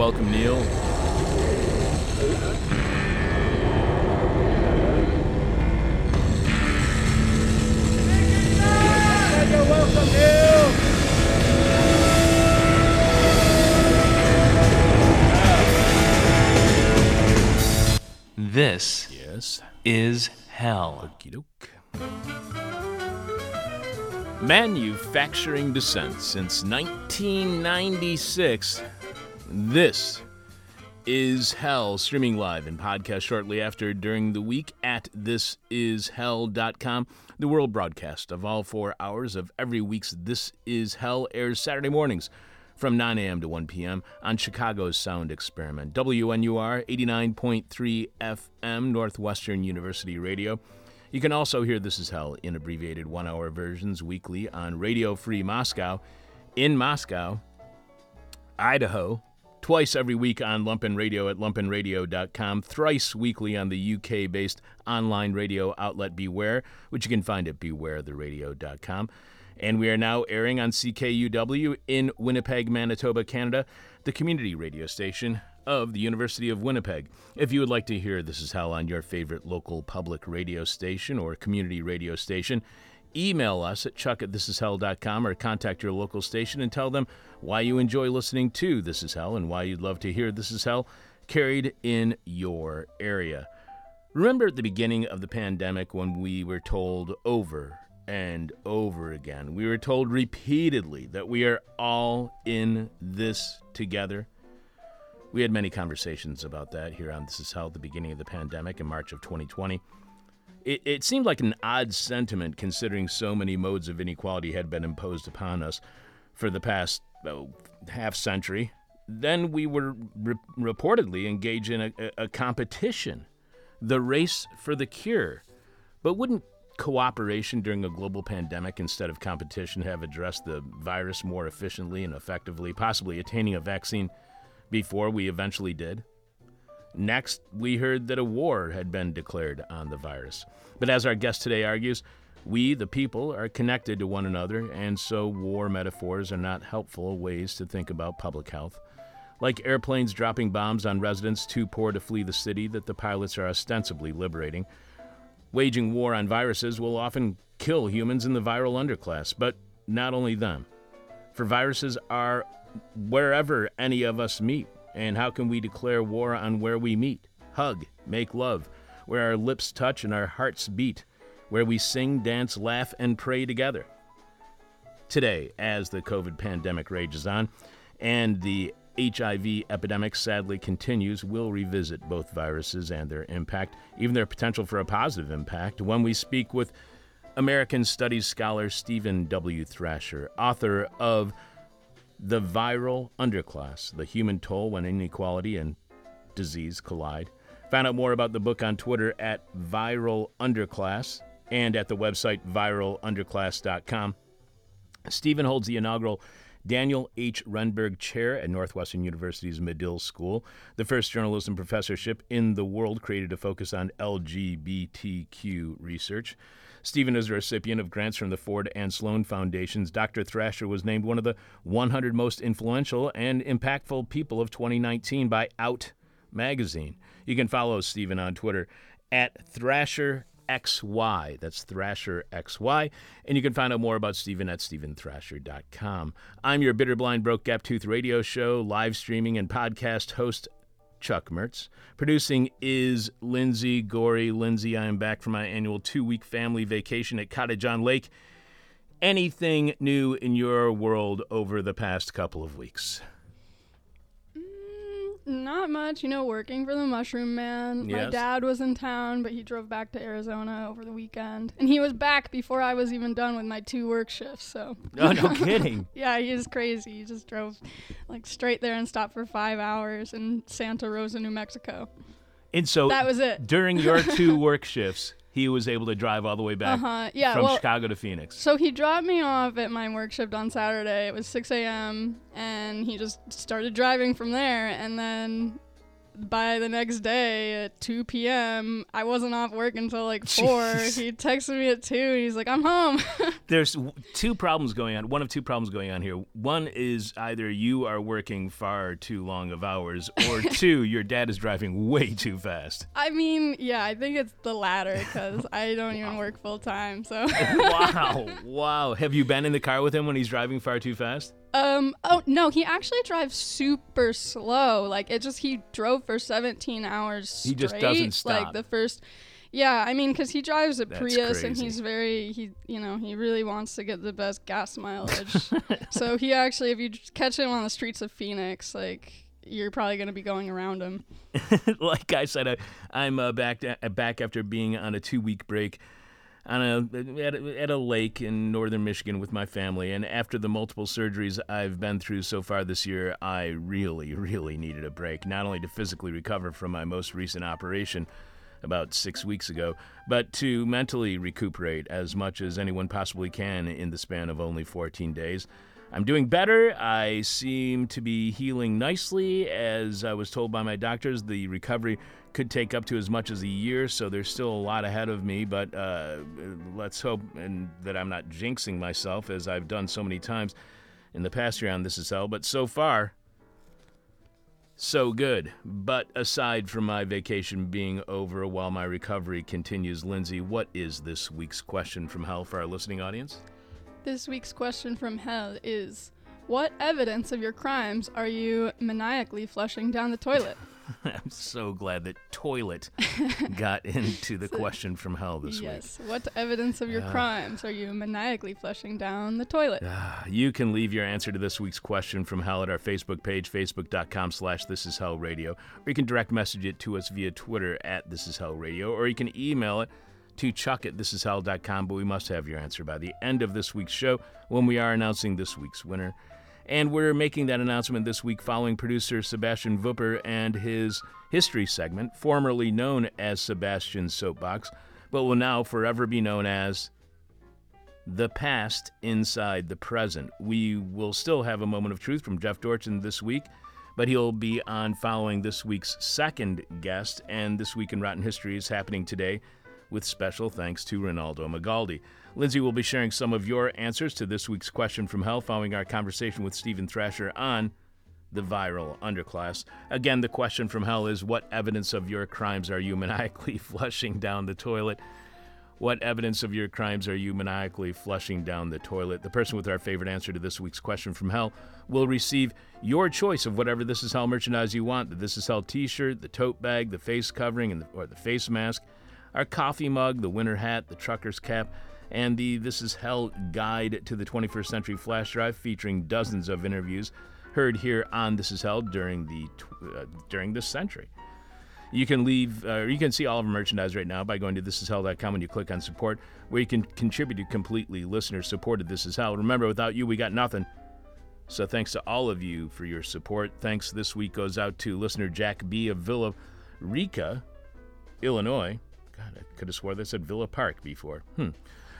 welcome Neil. This is hell. Manufacturing descent since 1996. This is hell. Streaming live and podcast shortly after during the week at thisishell.com. The world broadcast of all 4 hours of every week's This Is Hell airs Saturday mornings from 9 a.m. to 1 p.m. on Chicago's Sound Experiment, WNUR 89.3 FM, Northwestern University Radio. You can also hear This Is Hell in abbreviated one-hour versions weekly on Radio Free Moscow, in Moscow, Idaho, twice every week on Lumpen Radio at lumpenradio.com, thrice weekly on the UK-based online radio outlet Beware, which you can find at bewaretheradio.com. And we are now airing on CKUW in Winnipeg, Manitoba, Canada, the community radio station of the University of Winnipeg. If you would like to hear This Is Hell on your favorite local public radio station or community radio station, email us at chuck@thisishell.com or contact your local station and tell them why you enjoy listening to This Is Hell and why you'd love to hear This Is Hell carried in your area. Remember at the beginning of the pandemic when we were told over and over again. We were told repeatedly that we are all in this together. We had many conversations about that here on This Is Hell at the beginning of the pandemic in March of 2020. It seemed like an odd sentiment considering so many modes of inequality had been imposed upon us for the past half century. Then we were reportedly engaged in a competition, the race for the cure. But wouldn't cooperation during a global pandemic instead of competition have addressed the virus more efficiently and effectively, possibly attaining a vaccine before we eventually did? Next, we heard that a war had been declared on the virus. But as our guest today argues, we, the people, are connected to one another, and so war metaphors are not helpful ways to think about public health. Like airplanes dropping bombs on residents too poor to flee the city that the pilots are ostensibly liberating, waging war on viruses will often kill humans in the viral underclass, but not only them. For viruses are wherever any of us meet, and how can we declare war on where we meet, hug, make love, where our lips touch and our hearts beat, where we sing, dance, laugh, and pray together? Today, as the COVID pandemic rages on and the HIV epidemic sadly continues, we'll revisit both viruses and their impact, even their potential for a positive impact, when we speak with American Studies scholar Stephen W. Thrasher, author of The Viral Underclass, The Human Toll When Inequality and Disease Collide. Find out more about the book on Twitter at ViralUnderclass and at the website ViralUnderclass.com. Stephen holds the inaugural Daniel H. Renberg Chair at Northwestern University's Medill School, the first journalism professorship in the world created to focus on LGBTQ research. Stephen is a recipient of grants from the Ford and Sloan Foundations. Dr. Thrasher was named one of the 100 most influential and impactful people of 2019 by Out Magazine. You can follow Stephen on Twitter at ThrasherXY. That's ThrasherXY. And you can find out more about Stephen at StephenThrasher.com. I'm your bitter, blind, broke, gap-toothed radio show, live streaming, and podcast host, Chuck Mertz. Producing is Lindsey Gorey. Lindsey, I am back from my annual 2-week family vacation at Cottage on Lake. Anything new in your world over the past couple of weeks? Not much, working for the Mushroom Man. Yes. My dad was in town, but he drove back to Arizona over the weekend. And he was back before I was even done with my 2 work shifts, so. Oh, no kidding. Yeah, he is crazy. He just drove straight there and stopped for 5 hours in Santa Rosa, New Mexico. And so that was it. During your 2 work shifts, he was able to drive all the way back from Chicago to Phoenix. So he dropped me off at my work shift on Saturday. It was 6 a.m., and he just started driving from there. And then by the next day at 2 p.m., I wasn't off work until like 4. Jeez. He texted me at 2, and he's like, I'm home. There's two problems going on. One of two problems going on here. One is either you are working far too long of hours, or two, your dad is driving way too fast. I mean, yeah, I think it's the latter, because I don't even work full-time, so. Wow. Have you been in the car with him when he's driving far too fast? Oh, no, he actually drives super slow. Like, it just, he drove for 17 hours straight. He just doesn't stop. Like, the first, yeah, I mean, because he drives a Prius. That's crazy. And he's very, he really wants to get the best gas mileage. So he actually, if you catch him on the streets of Phoenix, like, you're probably going to be going around him. Like I said, I'm back after being on a 2-week break. At a lake in northern Michigan with my family, and after the multiple surgeries I've been through so far this year, I really, really needed a break, not only to physically recover from my most recent operation about 6 weeks ago, but to mentally recuperate as much as anyone possibly can in the span of only 14 days. I'm doing better. I seem to be healing nicely. As I was told by my doctors, the recovery could take up to as much as a year, so there's still a lot ahead of me, but let's hope that I'm not jinxing myself, as I've done so many times in the past year on This Is Hell. But so far, so good. But aside from my vacation being over while my recovery continues, Lindsay, what is this week's question from hell for our listening audience? This week's question from hell is, what evidence of your crimes are you maniacally flushing down the toilet? I'm so glad that toilet got into the question from hell this week. Yes, what evidence of your crimes are you maniacally flushing down the toilet? You can leave your answer to this week's question from hell at our Facebook page, facebook.com/thisishellradio, or you can direct message it to us via Twitter @thisishellradio, or you can email it to chuck@thisishell.com, but we must have your answer by the end of this week's show when we are announcing this week's winner. And we're making that announcement this week following producer Sebastian Wupper and his history segment, formerly known as Sebastian's Soapbox, but will now forever be known as The Past Inside the Present. We will still have a moment of truth from Jeff Dortchen this week, but he'll be on following this week's second guest, and This Week in Rotten History is happening today, with special thanks to Rinaldo Magaldi. Lindsay will be sharing some of your answers to this week's question from hell following our conversation with Stephen Thrasher on The Viral Underclass. Again, the question from hell is, what evidence of your crimes are you maniacally flushing down the toilet? What evidence of your crimes are you maniacally flushing down the toilet? The person with our favorite answer to this week's question from hell will receive your choice of whatever This Is Hell merchandise you want, the This Is Hell t-shirt, the tote bag, the face covering, or the face mask, our coffee mug, the winter hat, the trucker's cap, and the This Is Hell Guide to the 21st Century flash drive featuring dozens of interviews heard here on This Is Hell during this century. You can you can see all of our merchandise right now by going to thisishell.com and you click on support, where you can contribute to completely listener-supported This Is Hell. Remember, without you, we got nothing. So thanks to all of you for your support. Thanks this week goes out to listener Jack B. of Villa Rica, Illinois. God, I could have swore they said Villa Park before.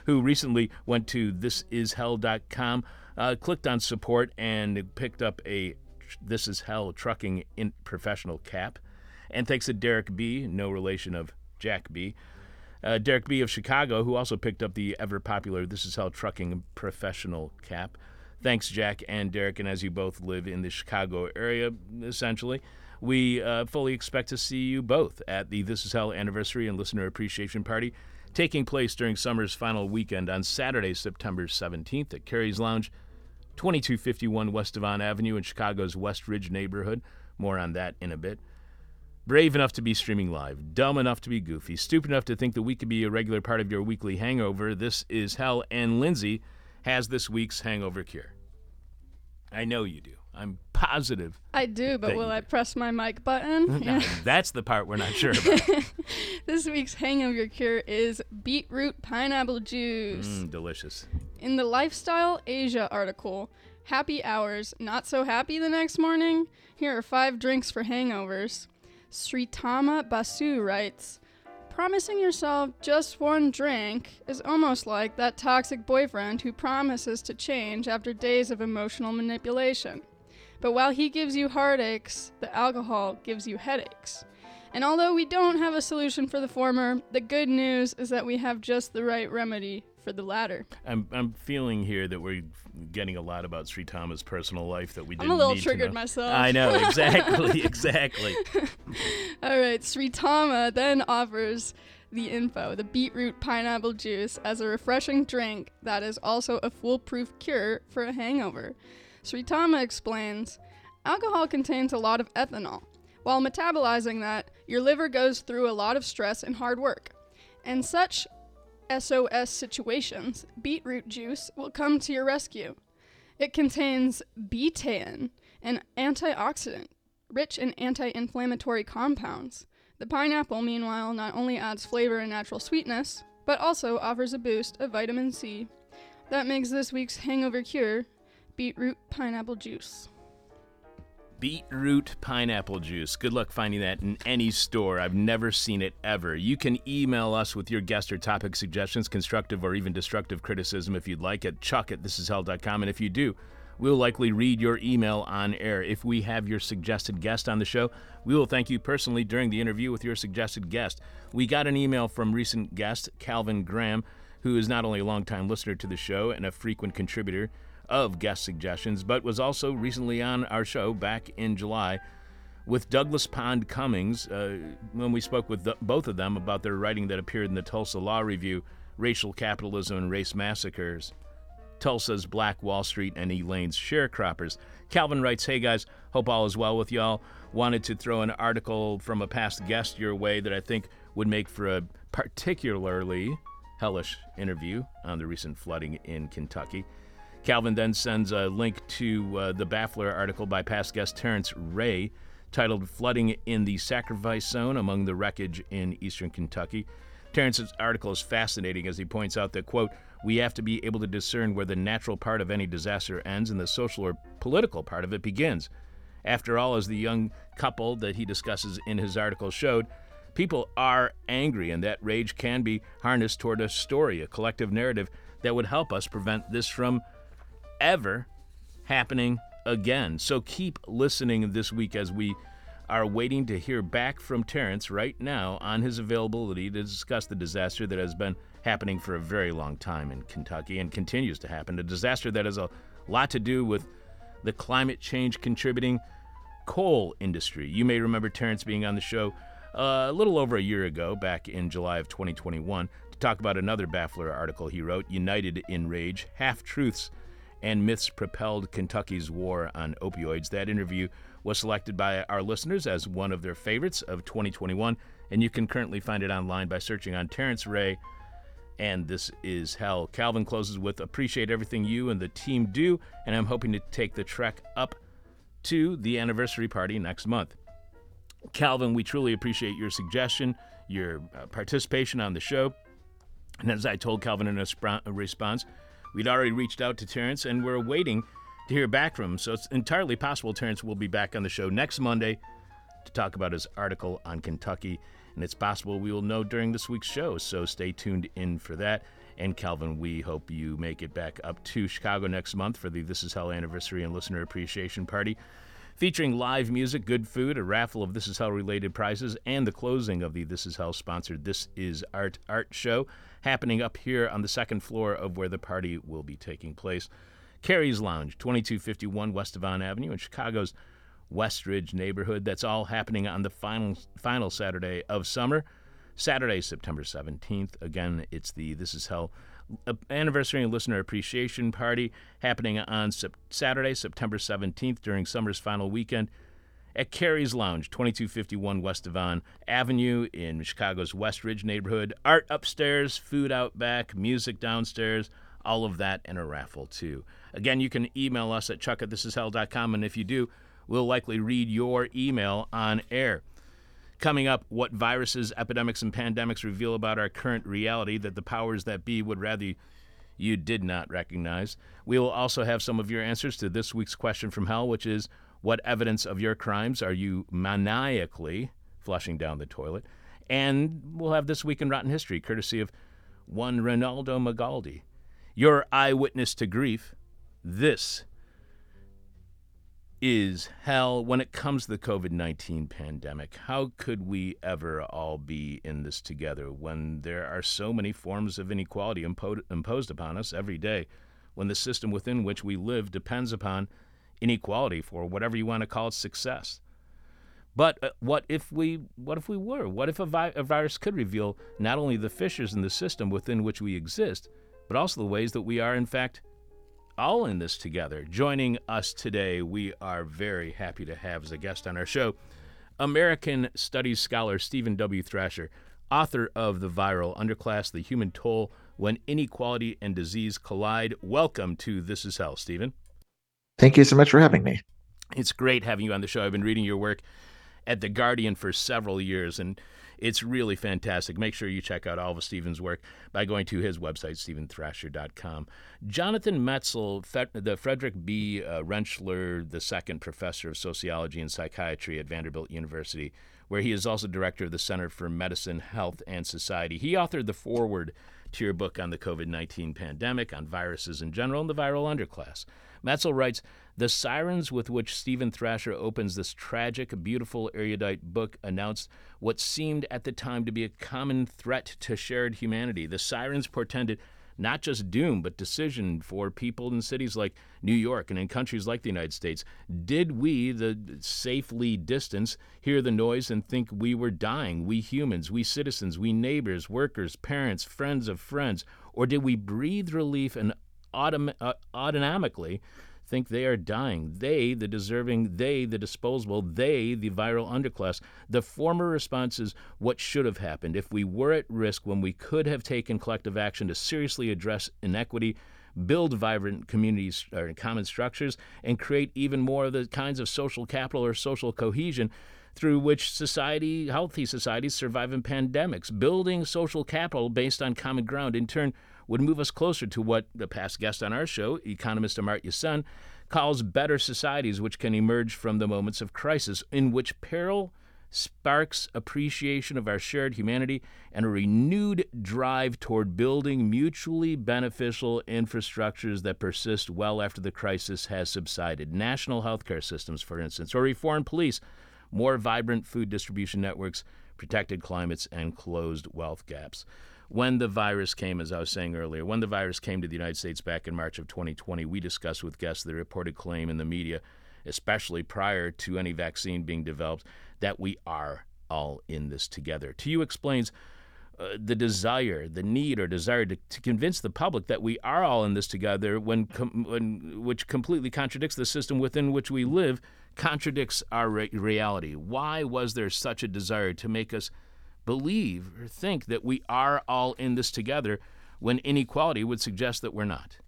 Who recently went to thisishell.com, clicked on support, and picked up a This Is Hell trucking professional cap. And thanks to Derek B., no relation of Jack B., Derek B. of Chicago, who also picked up the ever-popular This Is Hell trucking professional cap. Thanks, Jack and Derek, and as you both live in the Chicago area, essentially, we fully expect to see you both at the This Is Hell Anniversary and Listener Appreciation Party taking place during summer's final weekend on Saturday, September 17th at Carey's Lounge, 2251 West Devon Avenue in Chicago's West Ridge neighborhood. More on that in a bit. Brave enough to be streaming live, dumb enough to be goofy, stupid enough to think that we could be a regular part of your weekly hangover, This Is Hell, and Lindsay has this week's hangover cure. I know you do. I'm positive. I do, but will I press my mic button? No, that's the part we're not sure about. This week's hangover cure is beetroot pineapple juice. Delicious. In the Lifestyle Asia article, Happy Hours, Not So Happy the Next Morning? Here are 5 drinks for hangovers. Sritama Basu writes, promising yourself just one drink is almost like that toxic boyfriend who promises to change after days of emotional manipulation. But while he gives you heartaches, the alcohol gives you headaches. And although we don't have a solution for the former, the good news is that we have just the right remedy for the latter. I'm feeling here that we're getting a lot about Sri Thomas' personal life that we didn't need to know. I'm a little triggered myself. I know, exactly, exactly. All right, Sri Thomas then offers the info, the beetroot pineapple juice, as a refreshing drink that is also a foolproof cure for a hangover. Sri Thomas explains, alcohol contains a lot of ethanol. While metabolizing that, your liver goes through a lot of stress and hard work. In such SOS situations, beetroot juice will come to your rescue. It contains betaine, an antioxidant, rich in anti-inflammatory compounds. The pineapple, meanwhile, not only adds flavor and natural sweetness, but also offers a boost of vitamin C. That makes this week's hangover cure beetroot pineapple juice. Beetroot pineapple juice. Good luck finding that in any store. I've never seen it ever. You can email us with your guest or topic suggestions, constructive or even destructive criticism if you'd like, at chuck@thisishell.com. And if you do, we'll likely read your email on air. If we have your suggested guest on the show, we will thank you personally during the interview with your suggested guest. We got an email from recent guest Calvin Graham, who is not only a longtime listener to the show and a frequent contributor of guest suggestions, but was also recently on our show back in July with Douglas Pond Cummings when we spoke with both of them about their writing that appeared in the Tulsa Law Review, Racial Capitalism and Race Massacres, Tulsa's Black Wall Street and Elaine's Sharecroppers. Calvin writes, "Hey guys, hope all is well with y'all. Wanted to throw an article from a past guest your way that I think would make for a particularly hellish interview on the recent flooding in Kentucky." Calvin then sends a link to the Baffler article by past guest Terrence Ray titled Flooding in the Sacrifice Zone Among the Wreckage in Eastern Kentucky. Terrence's article is fascinating as he points out that, quote, "We have to be able to discern where the natural part of any disaster ends and the social or political part of it begins. After all, as the young couple that he discusses in his article showed, people are angry, and that rage can be harnessed toward a story, a collective narrative that would help us prevent this from ever happening again." So keep listening this week as we are waiting to hear back from Terrence right now on his availability to discuss the disaster that has been happening for a very long time in Kentucky and continues to happen, a disaster that has a lot to do with the climate change contributing coal industry. You may remember Terrence being on the show a little over a year ago, back in July of 2021, to talk about another Baffler article he wrote, United in Rage, Half-Truths and Myths Propelled Kentucky's War on Opioids. That interview was selected by our listeners as one of their favorites of 2021, and you can currently find it online by searching on Terrence Ray and This Is Hell. Calvin closes with, "Appreciate everything you and the team do, and I'm hoping to take the trek up to the anniversary party next month." Calvin, we truly appreciate your suggestion, your participation on the show. And as I told Calvin in a response, we'd already reached out to Terrence, and we're waiting to hear back from him. So it's entirely possible Terrence will be back on the show next Monday to talk about his article on Kentucky. And it's possible we will know during this week's show. So stay tuned in for that. And Calvin, we hope you make it back up to Chicago next month for the This Is Hell Anniversary and Listener Appreciation Party, featuring live music, good food, a raffle of This Is Hell-related prizes, and the closing of the This Is Hell-sponsored This Is Art show, happening up here on the second floor of where the party will be taking place. Carey's Lounge, 2251 West Devon Avenue in Chicago's West Ridge neighborhood. That's all happening on the final Saturday of summer, Saturday, September 17th. Again, it's the This Is Hell Anniversary and Listener Appreciation Party happening on Saturday, September 17th during summer's final weekend at Carey's Lounge, 2251 West Devon Avenue in Chicago's West Ridge neighborhood. Art upstairs, food out back, music downstairs, all of that, and a raffle too. Again, you can email us at chuck@thisishell.com, and if you do, we'll likely read your email on air. Coming up, what viruses, epidemics, and pandemics reveal about our current reality that the powers that be would rather you did not recognize. We will also have some of your answers to this week's question from hell, which is, what evidence of your crimes are you maniacally flushing down the toilet? And we'll have This Week in Rotten History, courtesy of one Rinaldo Magaldi, your eyewitness to grief. This is hell when it comes to the COVID-19 pandemic. How could we ever all be in this together when there are so many forms of inequality imposed upon us every day, when the system within which we live depends upon inequality for whatever you want to call it success? But what if we were? What if a virus could reveal not only the fissures in the system within which we exist, but also the ways that we are, in fact, all in this together? Joining us today, we are very happy to have as a guest on our show, American Studies scholar Stephen W. Thrasher, author of The Viral Underclass, The Human Toll When Inequality and Disease Collide. Welcome to This Is Hell, Stephen. Thank you so much for having me. It's great having you on the show. I've been reading your work at The Guardian for several years, and it's really fantastic. Make sure you check out all of Stephen's work by going to his website, StephenThrasher.com. Jonathan Metzl, the Frederick B. Rentschler II Professor of Sociology and Psychiatry at Vanderbilt University, where he is also director of the Center for Medicine, Health, and Society. He authored the foreword to your book on the COVID-19 pandemic, on viruses in general, and the viral underclass. Metzl writes, "The sirens with which Stephen Thrasher opens this tragic, beautiful, erudite book announced what seemed at the time to be a common threat to shared humanity. The sirens portended not just doom, but decision for people in cities like New York and in countries like the United States. Did we, the safely distance, hear the noise and think we were dying, we humans, we citizens, we neighbors, workers, parents, friends of friends? Or did we breathe relief and autonomically think they are dying? They, the deserving, they, the disposable, they, the viral underclass. The former response is what should have happened if we were at risk when we could have taken collective action to seriously address inequity, build vibrant communities or common structures, and create even more of the kinds of social capital or social cohesion through which society, healthy societies survive in pandemics. Building social capital based on common ground, in turn, would move us closer to what the past guest on our show, economist Amartya Sen, calls better societies, which can emerge from the moments of crisis in which peril sparks appreciation of our shared humanity and a renewed drive toward building mutually beneficial infrastructures that persist well after the crisis has subsided. National healthcare systems, for instance, or reformed police, more vibrant food distribution networks, protected climates, and closed wealth gaps." When the virus came, as I was saying earlier, when the virus came to the United States back in March of 2020, we discussed with guests the reported claim in the media, especially prior to any vaccine being developed, that we are all in this together. To you explains the desire, the need or desire to convince the public that we are all in this together, which completely contradicts the system within which we live, contradicts our reality. Why was there such a desire to make us believe or think that we are all in this together when inequality would suggest that we're not?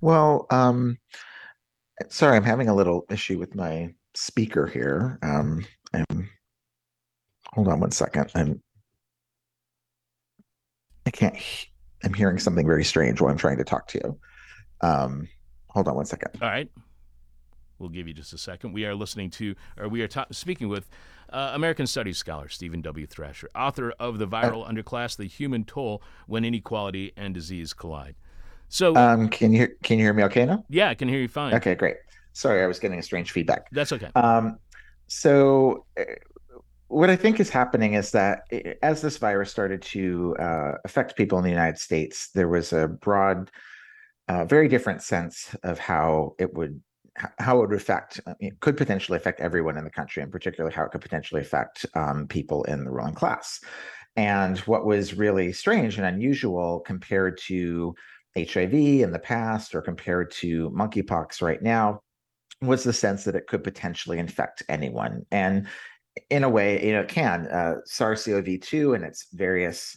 Well, sorry, I'm having a little issue with my speaker here. Hold on one second. I'm hearing something very strange while I'm trying to talk to you. Hold on one second. All right. We'll give you just a second. We are listening to, or we are speaking with American Studies scholar Stephen W. Thrasher, author of The Viral Underclass, The Human Toll When Inequality and Disease Collide. So, can you hear me okay now? Yeah, I can hear you fine. Okay, great. Sorry, I was getting a strange feedback. That's okay. So what I think is happening is that as this virus started to affect people in the United States, there was a broad, very different sense of how it would affect, it could potentially affect everyone in the country, and particularly how it could potentially affect people in the ruling class. And what was really strange and unusual compared to HIV in the past or compared to monkeypox right now was the sense that it could potentially infect anyone. And in a way, it can. SARS-CoV-2 and its various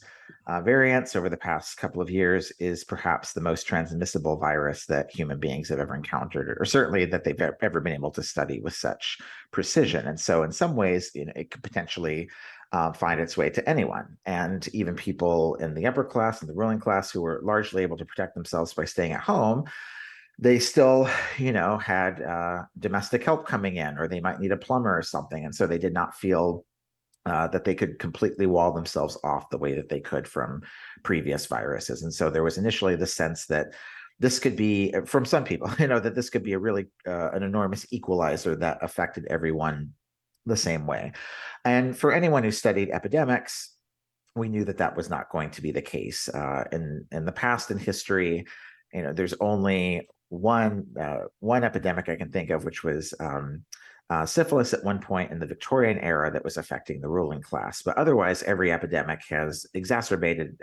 variants over the past couple of years is perhaps the most transmissible virus that human beings have ever encountered, or certainly that they've ever been able to study with such precision. And so in some ways, it could potentially find its way to anyone. And even people in the upper class and the ruling class who were largely able to protect themselves by staying at home, they still, had domestic help coming in, or they might need a plumber or something. And so they did not feel that they could completely wall themselves off the way that they could from previous viruses. And so there was initially the sense that this could be, from some people, you know, that this could be a really an enormous equalizer that affected everyone the same way. And for anyone who studied epidemics, we knew that that was not going to be the case. In the past, in history, you know, there's only one epidemic I can think of, which was syphilis at one point in the Victorian era that was affecting the ruling class. But otherwise, every epidemic has exacerbated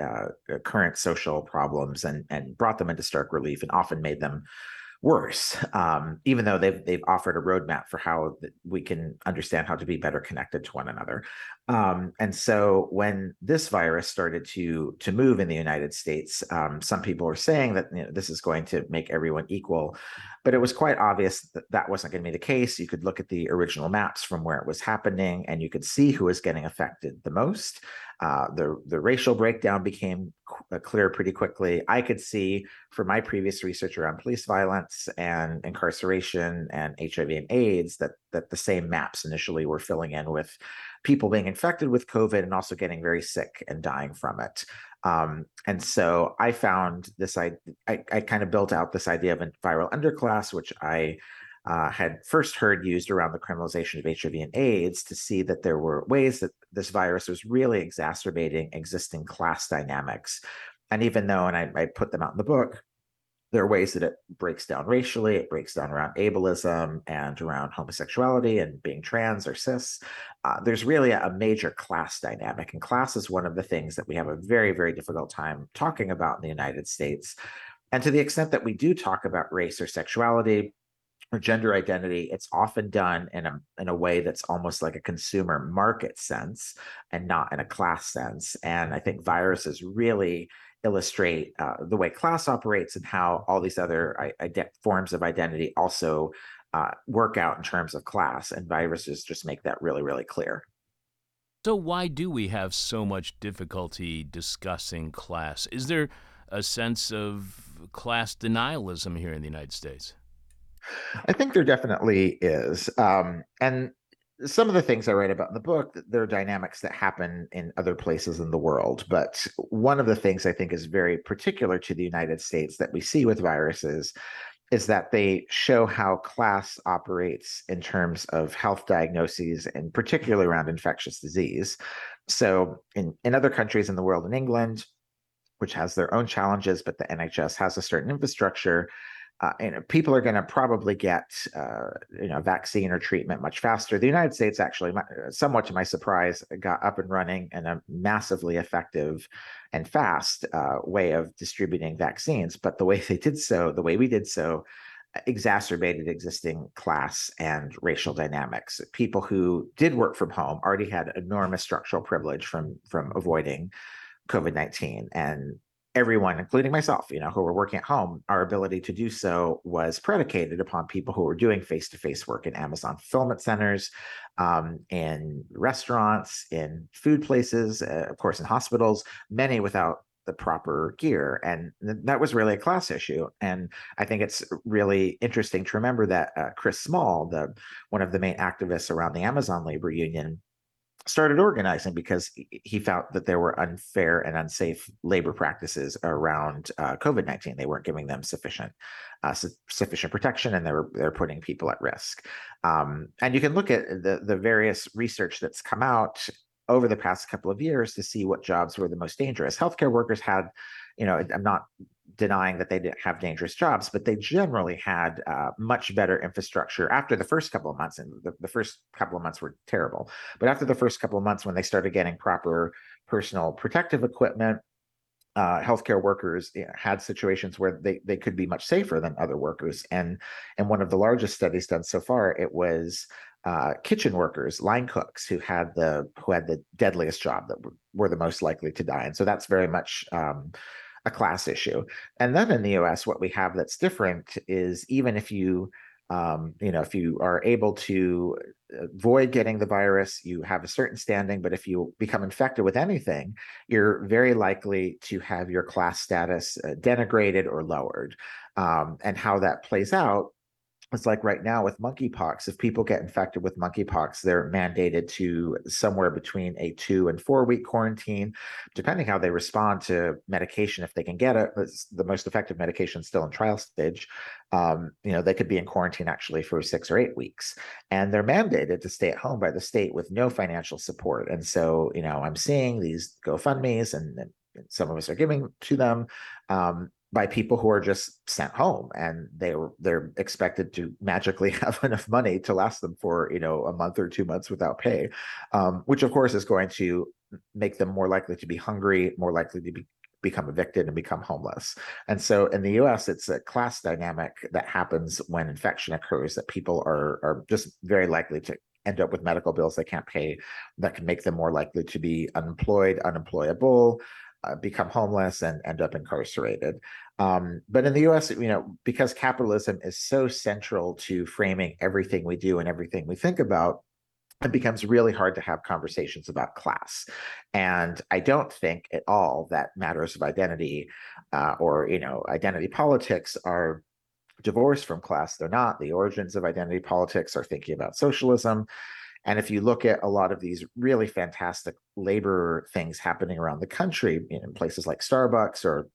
current social problems and brought them into stark relief, and often made them worse, even though they've offered a roadmap for how we can understand how to be better connected to one another. And so when this virus started to move in the United States, some people were saying that, you know, this is going to make everyone equal, but it was quite obvious that that wasn't going to be the case. You could look at the original maps from where it was happening, and you could see who was getting affected the most. The racial breakdown became clear pretty quickly. I could see from my previous research around police violence and incarceration and HIV and AIDS that the same maps initially were filling in with people being infected with COVID and also getting very sick and dying from it. And so I found this, I kind of built out this idea of a viral underclass, which I had first heard used around the criminalization of HIV and AIDS, to see that there were ways that this virus was really exacerbating existing class dynamics. And even though, and I put them out in the book, there are ways that it breaks down racially, it breaks down around ableism and around homosexuality and being trans or cis. There's really a major class dynamic, and class is one of the things that we have a very, very difficult time talking about in the United States. And to the extent that we do talk about race or sexuality or gender identity, it's often done in a way that's almost like a consumer market sense and not in a class sense. And I think viruses really illustrate the way class operates and how all these other forms of identity also work out in terms of class, and viruses just make that really, really clear. So why do we have so much difficulty discussing class? Is there a sense of class denialism here in the United States? I think there definitely is. And some of the things I write about in the book, there are dynamics that happen in other places in the world. But one of the things I think is very particular to the United States that we see with viruses is that they show how class operates in terms of health diagnoses, and particularly around infectious disease. So in other countries in the world, in England, which has their own challenges, but the NHS has a certain infrastructure, people are going to probably get vaccine or treatment much faster. The United States actually, somewhat to my surprise, got up and running in a massively effective and fast way of distributing vaccines. But the way we did so, exacerbated existing class and racial dynamics. People who did work from home already had enormous structural privilege from avoiding COVID-19, and everyone, including myself, who were working at home, our ability to do so was predicated upon people who were doing face-to-face work in Amazon fulfillment centers, in restaurants, in food places, of course, in hospitals, many without the proper gear. And that was really a class issue. And I think it's really interesting to remember that Chris Small, one of the main activists around the Amazon labor union, started organizing because he found that there were unfair and unsafe labor practices around COVID-19. They weren't giving them sufficient protection, and they're putting people at risk. And you can look at the various research that's come out over the past couple of years to see what jobs were the most dangerous. Healthcare workers had, I'm not denying that they didn't have dangerous jobs, but they generally had much better infrastructure after the first couple of months. And the first couple of months were terrible. But after the first couple of months, when they started getting proper personal protective equipment, healthcare workers had situations where they could be much safer than other workers. And one of the largest studies done so far, it was kitchen workers, line cooks, who had the deadliest job, that were the most likely to die. And so that's very much a class issue. And then in the US, what we have that's different is, even if you are able to avoid getting the virus, you have a certain standing, but if you become infected with anything, you're very likely to have your class status denigrated or lowered. And how that plays out It's like right now with monkeypox, if people get infected with monkeypox, they're mandated to somewhere between a 2 and 4 week quarantine, depending how they respond to medication, if they can get it. It's the most effective medication still in trial stage. They could be in quarantine actually for 6 or 8 weeks, and they're mandated to stay at home by the state with no financial support. And so, I'm seeing these GoFundMes, and some of us are giving to them, by people who are just sent home, and they're expected to magically have enough money to last them for, a month or 2 months without pay, which of course is going to make them more likely to be hungry, more likely to become evicted and become homeless. And so in the US, it's a class dynamic that happens when infection occurs, that people are just very likely to end up with medical bills they can't pay, that can make them more likely to be unemployed, unemployable, become homeless, and end up incarcerated. But in the US, because capitalism is so central to framing everything we do and everything we think about, it becomes really hard to have conversations about class. And I don't think at all that matters of identity or identity politics are divorced from class. They're not. The origins of identity politics are thinking about socialism. And if you look at a lot of these really fantastic labor things happening around the country, in places like Starbucks or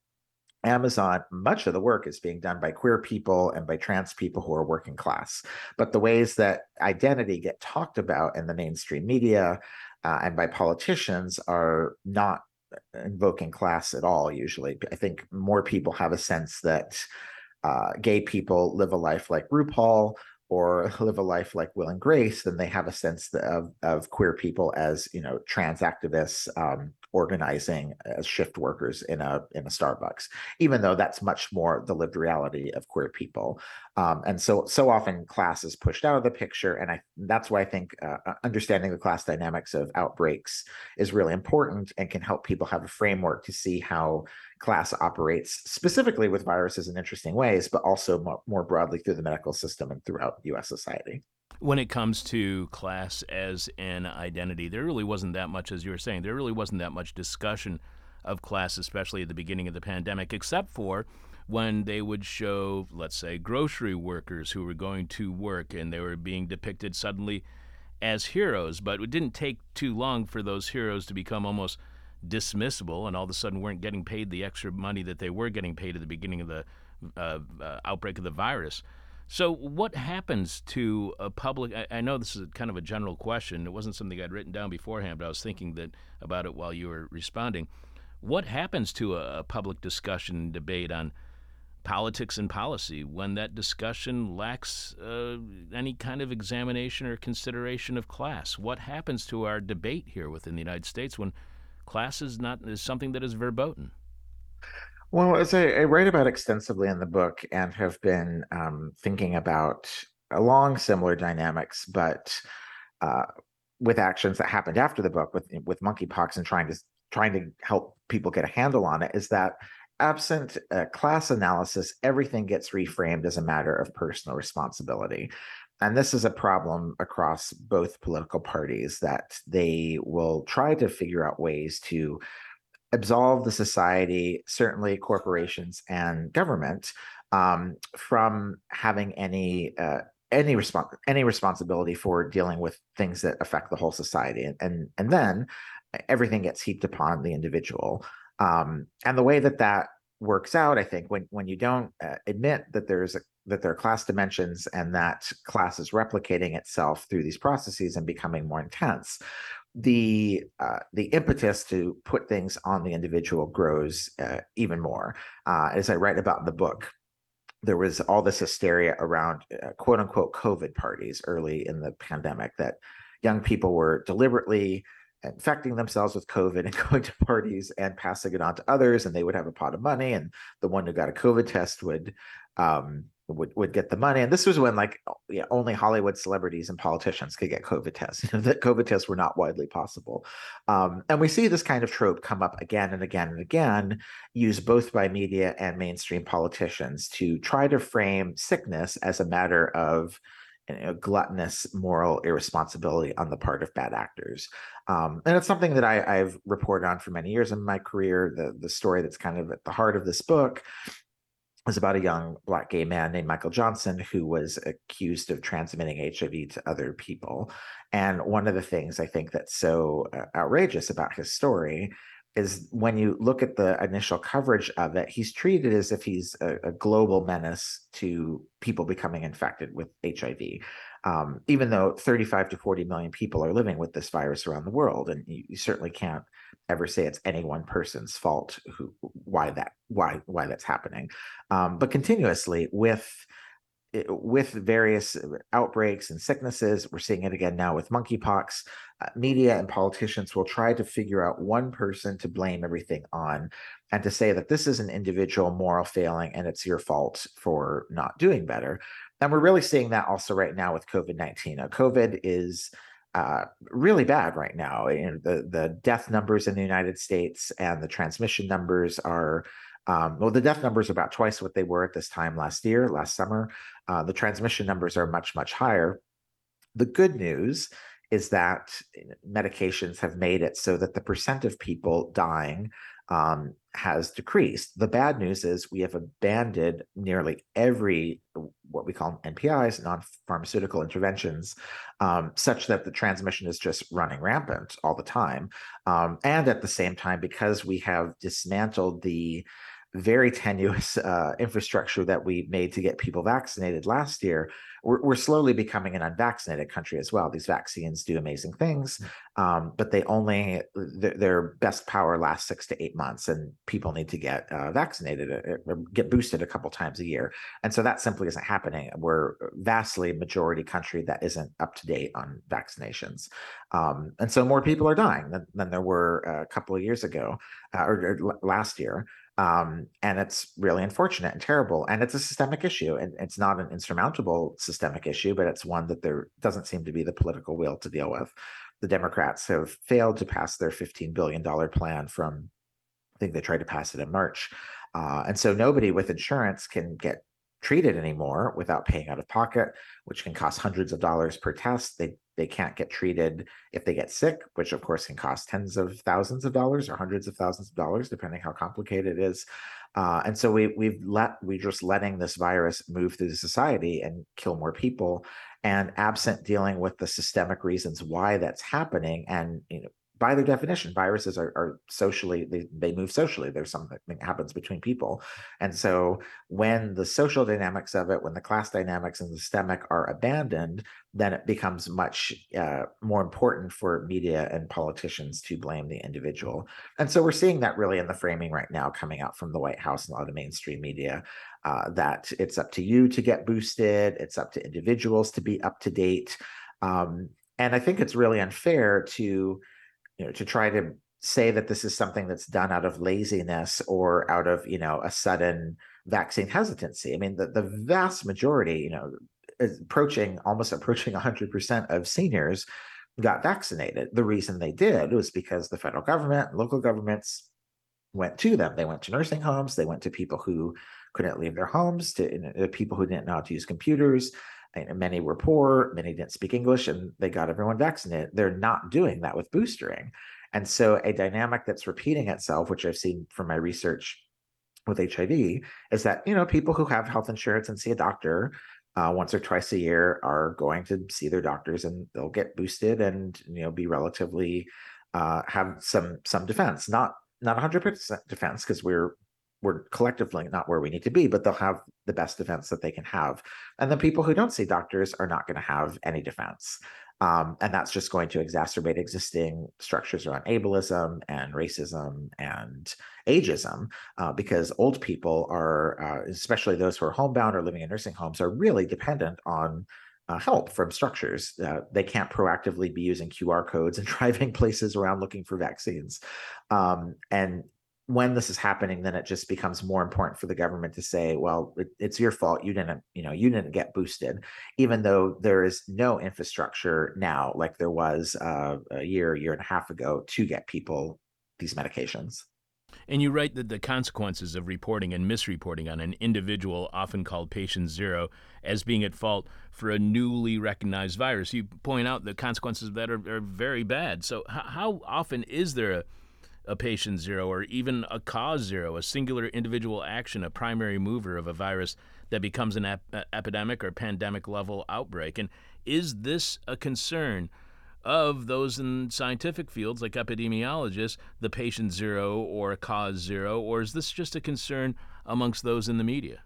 Amazon, much of the work is being done by queer people and by trans people who are working class. But the ways that identity get talked about in the mainstream media and by politicians are not invoking class at all, usually. I think more people have a sense that gay people live a life like RuPaul, or live a life like Will and Grace, then they have a sense of queer people as, trans activists organizing as shift workers in a Starbucks, even though that's much more the lived reality of queer people. And so often class is pushed out of the picture. And that's why I think understanding the class dynamics of outbreaks is really important and can help people have a framework to see how class operates specifically with viruses in interesting ways, but also more broadly through the medical system and throughout U.S. society. When it comes to class as an identity, there really wasn't that much, as you were saying, there really wasn't that much discussion of class, especially at the beginning of the pandemic, except for when they would show, let's say, grocery workers who were going to work, and they were being depicted suddenly as heroes. But it didn't take too long for those heroes to become almost dismissible, and all of a sudden weren't getting paid the extra money that they were getting paid at the beginning of the outbreak of the virus. So what happens to a public, I know this is kind of a general question, it wasn't something I'd written down beforehand, but I was thinking about it while you were responding. What happens to a public discussion and debate on politics and policy when that discussion lacks any kind of examination or consideration of class? What happens to our debate here within the United States when class is something that is verboten? Well, as I write about extensively in the book, and have been thinking about along similar dynamics, but with actions that happened after the book with monkeypox, and trying to help people get a handle on it, is that absent class analysis, everything gets reframed as a matter of personal responsibility. And this is a problem across both political parties, that they will try to figure out ways to absolve the society, certainly corporations and government, from having any responsibility for dealing with things that affect the whole society. And then everything gets heaped upon the individual. And the way that works out, I think, when you don't admit that that there are class dimensions, and that class is replicating itself through these processes and becoming more intense, the impetus to put things on the individual grows even more. As I write about in the book, there was all this hysteria around quote unquote COVID parties early in the pandemic, that young people were deliberately infecting themselves with COVID and going to parties and passing it on to others, and they would have a pot of money, and the one who got a COVID test would get the money. And this was when only Hollywood celebrities and politicians could get COVID tests. That COVID tests were not widely possible. And we see this kind of trope come up again and again and again, used both by media and mainstream politicians to try to frame sickness as a matter of gluttonous moral irresponsibility on the part of bad actors. And it's something that I've reported on for many years in my career, the story that's kind of at the heart of this book, was about a young Black gay man named Michael Johnson who was accused of transmitting HIV to other people. And one of the things I think that's so outrageous about his story is when you look at the initial coverage of it, he's treated as if he's a global menace to people becoming infected with HIV, even though 35 to 40 million people are living with this virus around the world. And you certainly can't ever say it's any one person's fault why that's happening. But continuously with various outbreaks and sicknesses, we're seeing it again now with monkeypox. Media and politicians will try to figure out one person to blame everything on and to say that this is an individual moral failing and it's your fault for not doing better. And we're really seeing that also right now with COVID-19. Now, COVID is really bad right now. You know, the death numbers in the United States and the transmission numbers are the death numbers are about twice what they were at this time last summer. The transmission numbers are much, much higher. The good news is that medications have made it so that the percent of people dying has decreased. The bad news is we have abandoned nearly every, what we call NPIs, non-pharmaceutical interventions, such that the transmission is just running rampant all the time. And at the same time, because we have dismantled the very tenuous infrastructure that we made to get people vaccinated last year, we're slowly becoming an unvaccinated country as well. These vaccines do amazing things, but they only, their best power lasts 6 to 8 months, and people need to get vaccinated or get boosted a couple times a year. And so that simply isn't happening. We're vastly majority country that isn't up to date on vaccinations. And so more people are dying than there were a couple of years ago or last year. And it's really unfortunate and terrible. And it's a systemic issue, and it's not an insurmountable systemic issue, but it's one that there doesn't seem to be the political will to deal with. The Democrats have failed to pass their $15 billion plan from, I think they tried to pass it in March. And so nobody with insurance can get treated anymore without paying out of pocket, which can cost hundreds of dollars per test. They can't get treated if they get sick, which of course can cost tens of thousands of dollars or hundreds of thousands of dollars, depending how complicated it is. And so we're just letting this virus move through the society and kill more people, and absent dealing with the systemic reasons why that's happening. And by their definition, viruses are socially, they move socially. There's something that happens between people. And so when the social dynamics of it, when the class dynamics and the systemic are abandoned, then it becomes much more important for media and politicians to blame the individual. And so we're seeing that really in the framing right now coming out from the White House and a lot of mainstream media, that it's up to you to get boosted. It's up to individuals to be up to date. And I think it's really unfair to try to say that this is something that's done out of laziness or out of, a sudden vaccine hesitancy. I mean, the vast majority, is approaching 100% of seniors got vaccinated. The reason they did was because the federal government and local governments went to them. They went to nursing homes. They went to people who couldn't leave their homes, to people who didn't know how to use computers. And many were poor, many didn't speak English, and they got everyone vaccinated. They're not doing that with boostering. And so a dynamic that's repeating itself, which I've seen from my research with HIV, is that, people who have health insurance and see a doctor once or twice a year are going to see their doctors, and they'll get boosted and, be relatively, have some defense, not 100% defense, because we're collectively not where we need to be, but they'll have the best defense that they can have. And the people who don't see doctors are not going to have any defense. And that's just going to exacerbate existing structures around ableism and racism and ageism, because old people are, especially those who are homebound or living in nursing homes, are really dependent on help from structures. They can't proactively be using QR codes and driving places around looking for vaccines. And when this is happening, then it just becomes more important for the government to say, well, it's your fault. You didn't get boosted, even though there is no infrastructure now like there was a year and a half ago to get people these medications. And you write that the consequences of reporting and misreporting on an individual, often called patient zero, as being at fault for a newly recognized virus. You point out the consequences of that are very bad. So how often is there a a patient zero, or even a cause zero, a singular individual action, a primary mover of a virus that becomes an epidemic or pandemic-level outbreak. And is this a concern of those in scientific fields like epidemiologists, the patient zero or cause zero, or is this just a concern amongst those in the media?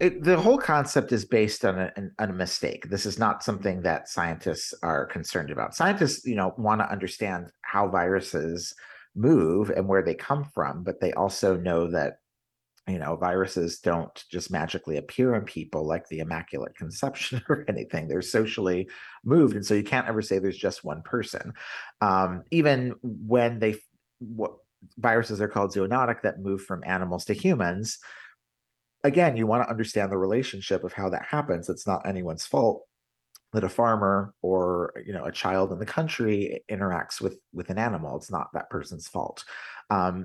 The whole concept is based on a mistake. This is not something that scientists are concerned about. Scientists, want to understand how viruses move and where they come from, but they also know that, viruses don't just magically appear in people like the Immaculate Conception or anything. They're socially moved, and so you can't ever say there's just one person. Even when viruses are called zoonotic that move from animals to humans, again, you want to understand the relationship of how that happens. It's not anyone's fault that a farmer or a child in the country interacts with an animal. It's not that person's fault.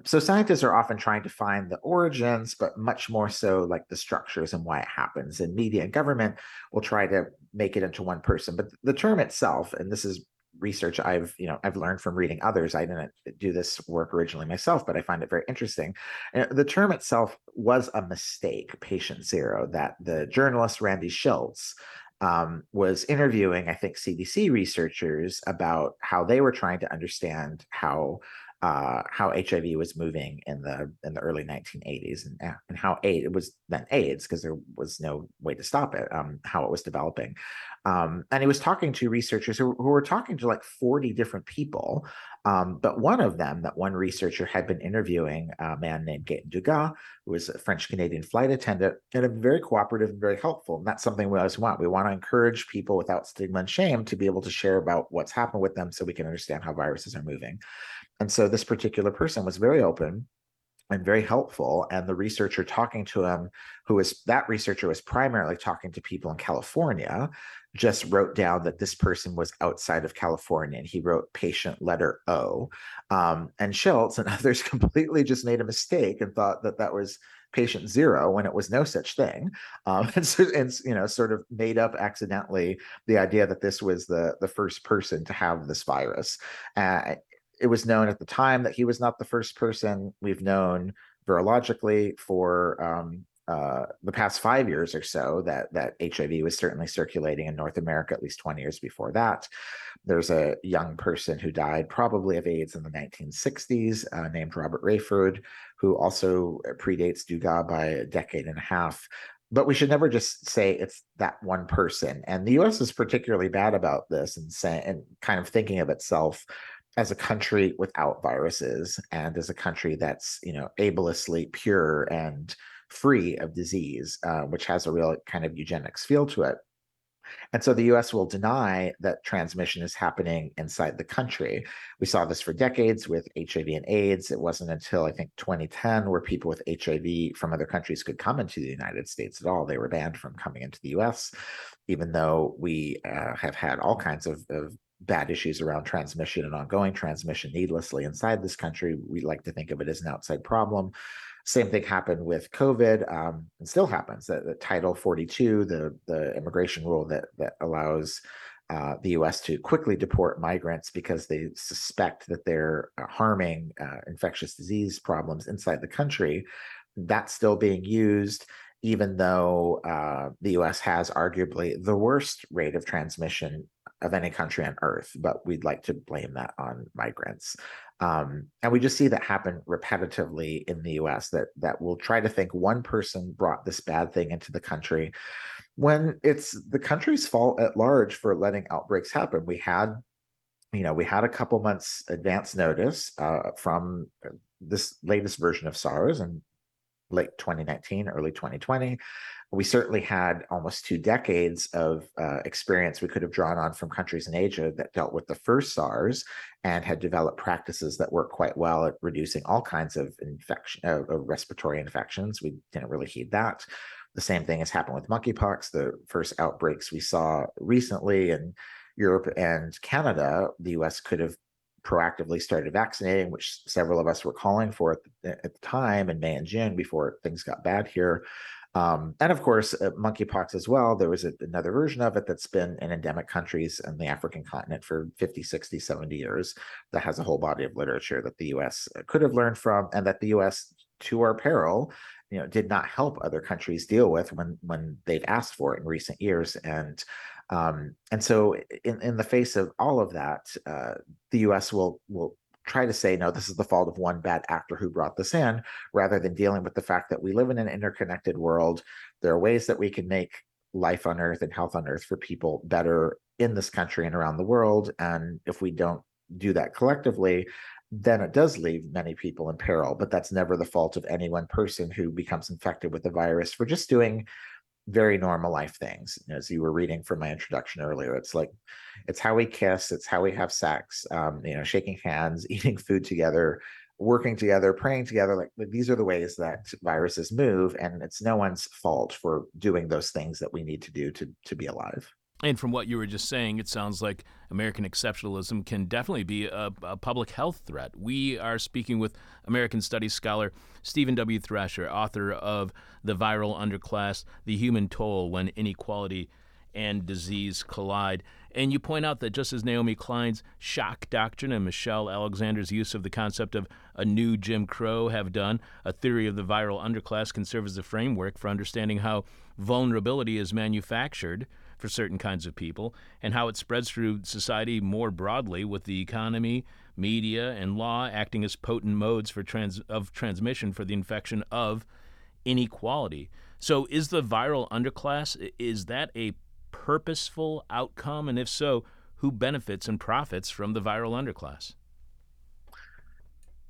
So scientists are often trying to find the origins, but much more so like the structures and why it happens. And media and government will try to make it into one person. But the term itself, and this is research I've learned from reading others. I didn't do this work originally myself, but I find it very interesting. The term itself was a mistake, patient zero, that the journalist Randy Schiltz was interviewing, I think, CDC researchers about how they were trying to understand how HIV was moving in the early 1980s and how AIDS, it was then AIDS because there was no way to stop it, how it was developing. And he was talking to researchers who were talking to like 40 different people. But one of them, that one researcher had been interviewing a man named Gaëtan Dugas, who was a French-Canadian flight attendant, and a very cooperative and very helpful. And that's something we always want. We want to encourage people without stigma and shame to be able to share about what's happened with them so we can understand how viruses are moving. And so this particular person was very open and very helpful. And the researcher talking to him, that researcher was primarily talking to people in California, just wrote down that this person was outside of California, and he wrote patient letter O. And Schiltz and others completely just made a mistake and thought that was patient zero when it was no such thing. And sort of made up accidentally the idea that this was the first person to have this virus. It was known at the time that he was not the first person. We've known virologically for the past 5 years or so that HIV was certainly circulating in North America, at least 20 years before that. There's a young person who died probably of AIDS in the 1960s named Robert Rayford, who also predates Dugas by a decade and a half. But we should never just say it's that one person. And the U.S. is particularly bad about this and kind of thinking of itself as a country without viruses and as a country that's, ableistly pure and free of disease, which has a real kind of eugenics feel to it. And so the U.S. will deny that transmission is happening inside the country. We saw this for decades with HIV and AIDS. It wasn't until, I think, 2010 where people with HIV from other countries could come into the United States at all. They were banned from coming into the U.S., even though we have had all kinds of bad issues around transmission and ongoing transmission needlessly inside this country. We like to think of it as an outside problem. Same thing happened with COVID, and still happens. The Title 42, the immigration rule that allows the U.S. to quickly deport migrants because they suspect that they're harming infectious disease problems inside the country, that's still being used, even though the U.S. has arguably the worst rate of transmission of any country on earth, but we'd like to blame that on migrants. And we just see that happen repetitively in the US, that we'll try to think one person brought this bad thing into the country when it's the country's fault at large for letting outbreaks happen. We had a couple months advance notice from this latest version of SARS in late 2019, early 2020. We certainly had almost 2 decades of experience we could have drawn on from countries in Asia that dealt with the first SARS and had developed practices that work quite well at reducing all kinds of infection, of respiratory infections. We didn't really heed that. The same thing has happened with monkeypox. The first outbreaks we saw recently in Europe and Canada, the U.S. could have proactively started vaccinating, which several of us were calling for at the time in May and June before things got bad here. And of course, monkeypox as well. There was another version of it that's been in endemic countries and the African continent for 50, 60, 70 years that has a whole body of literature that the U.S. could have learned from, and that the U.S., to our peril, did not help other countries deal with when they've asked for it in recent years. And so in the face of all of that, the U.S. will try to say, no, this is the fault of one bad actor who brought this in, rather than dealing with the fact that we live in an interconnected world. There are ways that we can make life on Earth and health on Earth for people better in this country and around the world. And if we don't do that collectively, then it does leave many people in peril. But that's never the fault of any one person who becomes infected with the virus for just doing very normal life things. As you were reading from my introduction earlier, it's how we kiss, it's how we have sex, shaking hands, eating food together, working together, praying together. These are the ways that viruses move, and it's no one's fault for doing those things that we need to do to be alive. And from what you were just saying, it sounds like American exceptionalism can definitely be a public health threat. We are speaking with American Studies scholar Stephen W. Thrasher, author of The Viral Underclass, The Human Toll When Inequality and Disease Collide. And you point out that just as Naomi Klein's shock doctrine and Michelle Alexander's use of the concept of a new Jim Crow have done, a theory of the viral underclass can serve as a framework for understanding how vulnerability is manufactured for certain kinds of people, and how it spreads through society more broadly, with the economy, media, and law acting as potent modes for transmission for the infection of inequality. So is the viral underclass, is that a purposeful outcome? And if so, who benefits and profits from the viral underclass?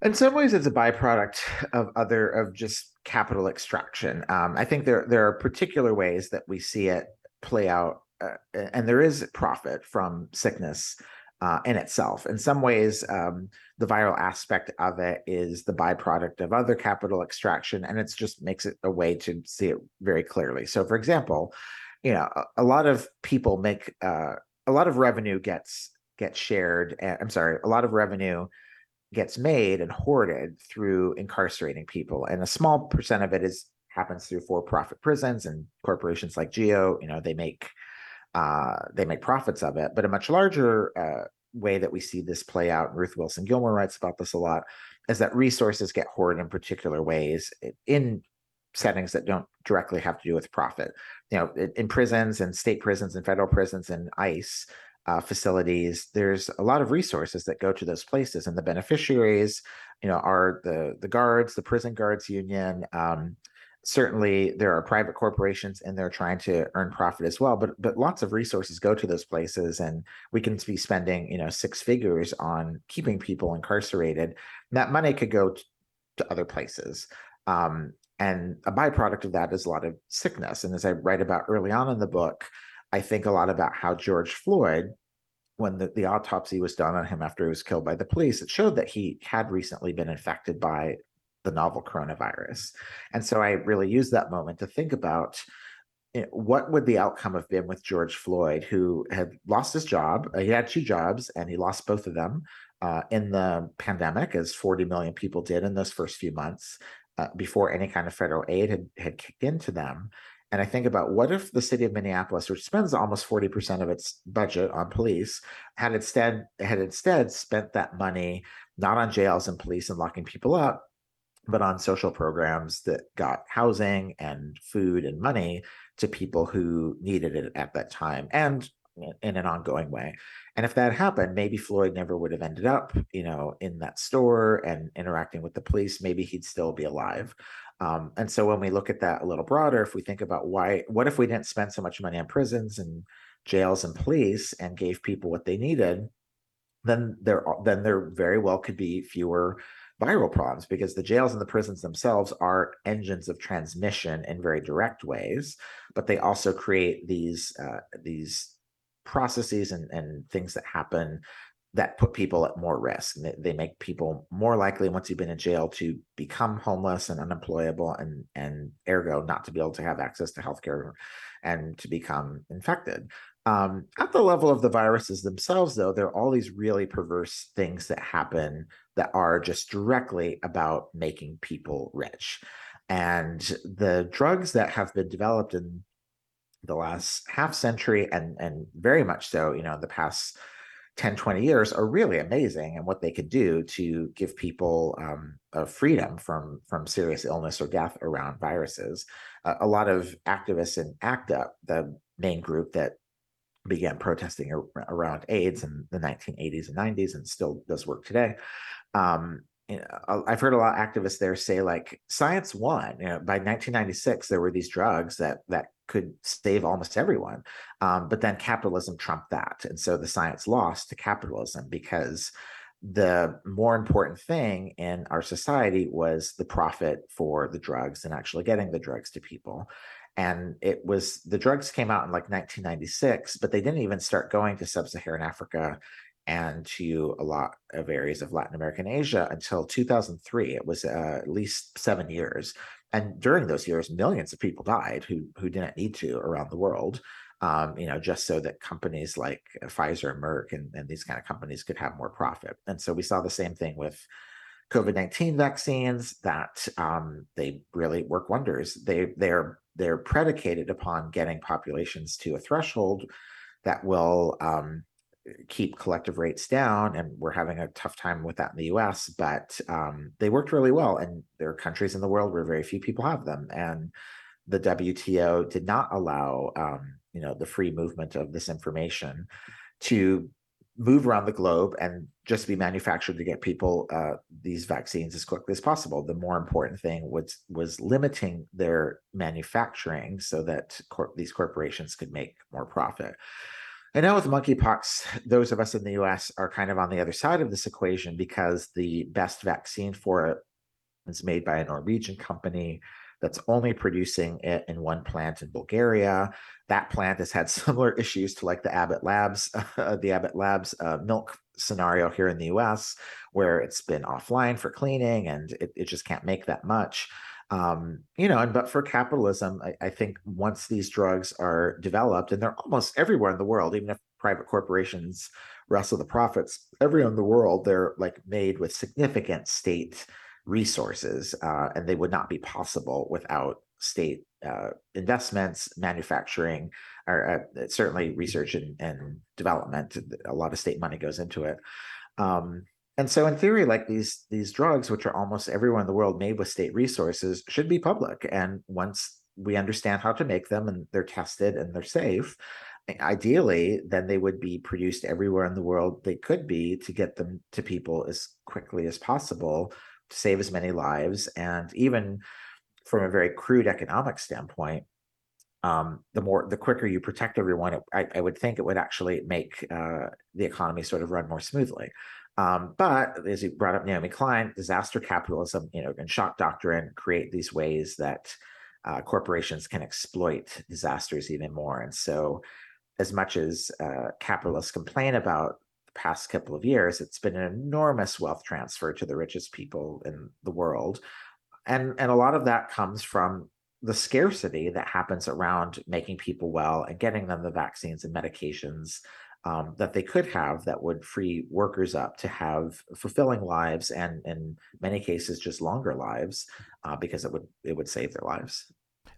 In some ways, it's a byproduct of just capital extraction. I think there are particular ways that we see it play out, and there is profit from sickness in itself. In some ways, the viral aspect of it is the byproduct of other capital extraction, and it just makes it a way to see it very clearly. So, for example, a lot of people make a lot of revenue gets shared. A lot of revenue gets made and hoarded through incarcerating people, and a small percent of it happens through for-profit prisons and corporations like GEO. They make profits of it. But a much larger way that we see this play out, and Ruth Wilson Gilmore writes about this a lot, is that resources get hoarded in particular ways in settings that don't directly have to do with profit. In prisons and state prisons and federal prisons and ICE facilities, there's a lot of resources that go to those places, and the beneficiaries, are the guards, the prison guards union. Certainly, there are private corporations, and they're trying to earn profit as well. But lots of resources go to those places, and we can be spending, six figures on keeping people incarcerated. And that money could go to other places. And a byproduct of that is a lot of sickness. And as I write about early on in the book, I think a lot about how George Floyd, when the autopsy was done on him after he was killed by the police, it showed that he had recently been infected by the novel coronavirus. And so I really used that moment to think about what would the outcome have been with George Floyd, who had lost his job. He had two jobs, and he lost both of them in the pandemic, as 40 million people did in those first few months before any kind of federal aid had kicked into them. And I think about, what if the city of Minneapolis, which spends almost 40% of its budget on police, had instead spent that money not on jails and police and locking people up, but on social programs that got housing and food and money to people who needed it at that time and in an ongoing way. And if that happened, maybe Floyd never would have ended up, in that store and interacting with the police. Maybe he'd still be alive. And so when we look at that a little broader, if we think about what if we didn't spend so much money on prisons and jails and police and gave people what they needed, then there very well could be fewer viral problems, because the jails and the prisons themselves are engines of transmission in very direct ways, but they also create these processes and things that happen that put people at more risk. They make people more likely, once you've been in jail, to become homeless and unemployable, and ergo not to be able to have access to healthcare and to become infected. At the level of the viruses themselves, though, there are all these really perverse things that happen that are just directly about making people rich. And the drugs that have been developed in the last half century and very much so, you know, the past 10, 20 years are really amazing, and what they can do to give people a freedom from serious illness or death around viruses. A lot of activists in ACT UP, the main group that began protesting around AIDS in the 1980s and 90s and still does work today. You know, I've heard a lot of activists there say, like, science won. You know, by 1996, there were these drugs that could save almost everyone. But then capitalism trumped that. And so the science lost to capitalism, because the more important thing in our society was the profit for the drugs and actually getting the drugs to people. And it was, the drugs came out in like 1996, but they didn't even start going to sub-Saharan Africa and to a lot of areas of Latin America and Asia until 2003. It was at least 7 years. And during those years, millions of people died who didn't need to around the world, you know, just so that companies like Pfizer and Merck and these kind of companies could have more profit. And so we saw the same thing with COVID-19 vaccines, that they really work wonders. They're predicated upon getting populations to a threshold that will keep collective rates down, and we're having a tough time with that in the US, but they worked really well, and there are countries in the world where very few people have them, and the WTO did not allow you know, the free movement of this information to move around the globe and just be manufactured to get people these vaccines as quickly as possible. The more important thing was limiting their manufacturing so that these corporations could make more profit. And now with monkeypox, those of us in the U.S. are kind of on the other side of this equation, because the best vaccine for it is made by a Norwegian company that's only producing it in one plant in Bulgaria. That plant has had similar issues to like the Abbott Labs milk scenario here in the U.S., where it's been offline for cleaning and it just can't make that much. You know, but for capitalism, I think once these drugs are developed, and they're almost everywhere in the world, even if private corporations wrestle the profits, everywhere in the world, they're like made with significant state resources, and they would not be possible without state investments, manufacturing, or certainly research and development. A lot of state money goes into it. And so in theory, like these drugs, which are almost everywhere in the world made with state resources, should be public. And once we understand how to make them and they're tested and they're safe, ideally, then they would be produced everywhere in the world they could be, to get them to people as quickly as possible, to save as many lives. And even from a very crude economic standpoint, the quicker you protect everyone, I would think it would actually make the economy sort of run more smoothly. But as you brought up, Naomi Klein, disaster capitalism, you know, and shock doctrine create these ways that corporations can exploit disasters even more. And so, as much as capitalists complain about the past couple of years, it's been an enormous wealth transfer to the richest people in the world, and a lot of that comes from the scarcity that happens around making people well and getting them the vaccines and medications that they could have, that would free workers up to have fulfilling lives, and in many cases just longer lives, because it would save their lives.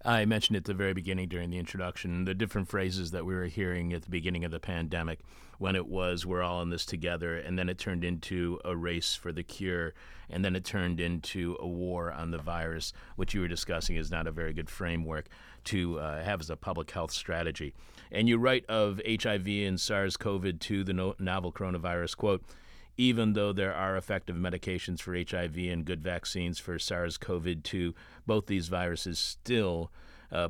I mentioned at the very beginning during the introduction the different phrases that we were hearing at the beginning of the pandemic, when it was we're all in this together, and then it turned into a race for the cure, and then it turned into a war on the virus, which you were discussing is not a very good framework to have as a public health strategy. And you write of HIV and SARS-CoV-2, the novel coronavirus, quote, "Even though there are effective medications for HIV and good vaccines for SARS-CoV-2, both these viruses still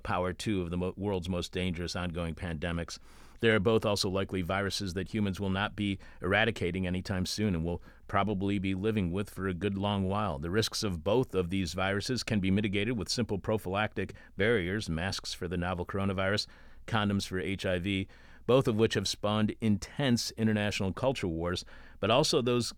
power two of the world's most dangerous ongoing pandemics. They are both also likely viruses that humans will not be eradicating anytime soon and will probably be living with for a good long while. The risks of both of these viruses can be mitigated with simple prophylactic barriers, masks for the novel coronavirus, condoms for HIV, both of which have spawned intense international culture wars, but also those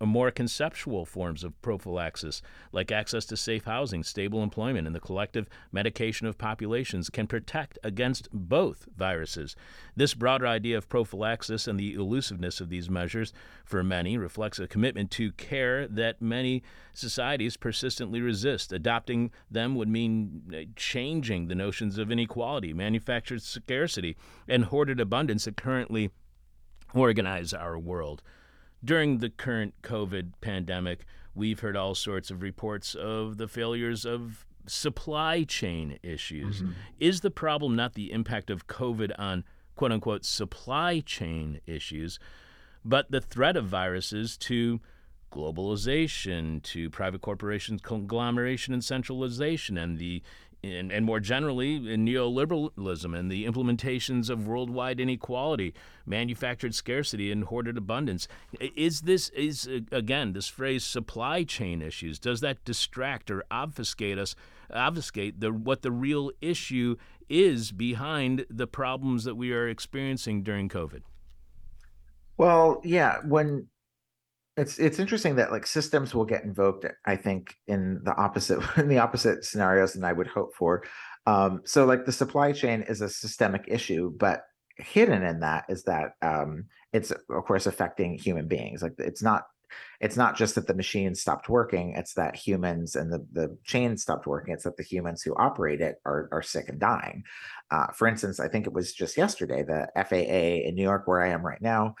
more conceptual forms of prophylaxis, like access to safe housing, stable employment, and the collective medication of populations can protect against both viruses. This broader idea of prophylaxis and the elusiveness of these measures for many reflects a commitment to care that many societies persistently resist. Adopting them would mean changing the notions of inequality, manufactured scarcity, and hoarded abundance that currently organize our world. During the current COVID pandemic, we've heard all sorts of reports of the failures of supply chain issues. Mm-hmm. Is the problem not the impact of COVID on quote-unquote supply chain issues, but the threat of viruses to globalization, to private corporations, conglomeration and centralization, and more generally, in neoliberalism and the implementations of worldwide inequality, manufactured scarcity, and hoarded abundance? Is, again, this phrase supply chain issues, does that distract or obfuscate what the real issue is behind the problems that we are experiencing during COVID? Well, yeah, when it's interesting that like systems will get invoked, I think, in the opposite scenarios than I would hope for. So like the supply chain is a systemic issue, but hidden in that is that it's of course affecting human beings. Like it's not just that the machines stopped working, it's that humans and the chain stopped working. It's that the humans who operate it are sick and dying. For instance, I think it was just yesterday, the FAA in New York, where I am right now,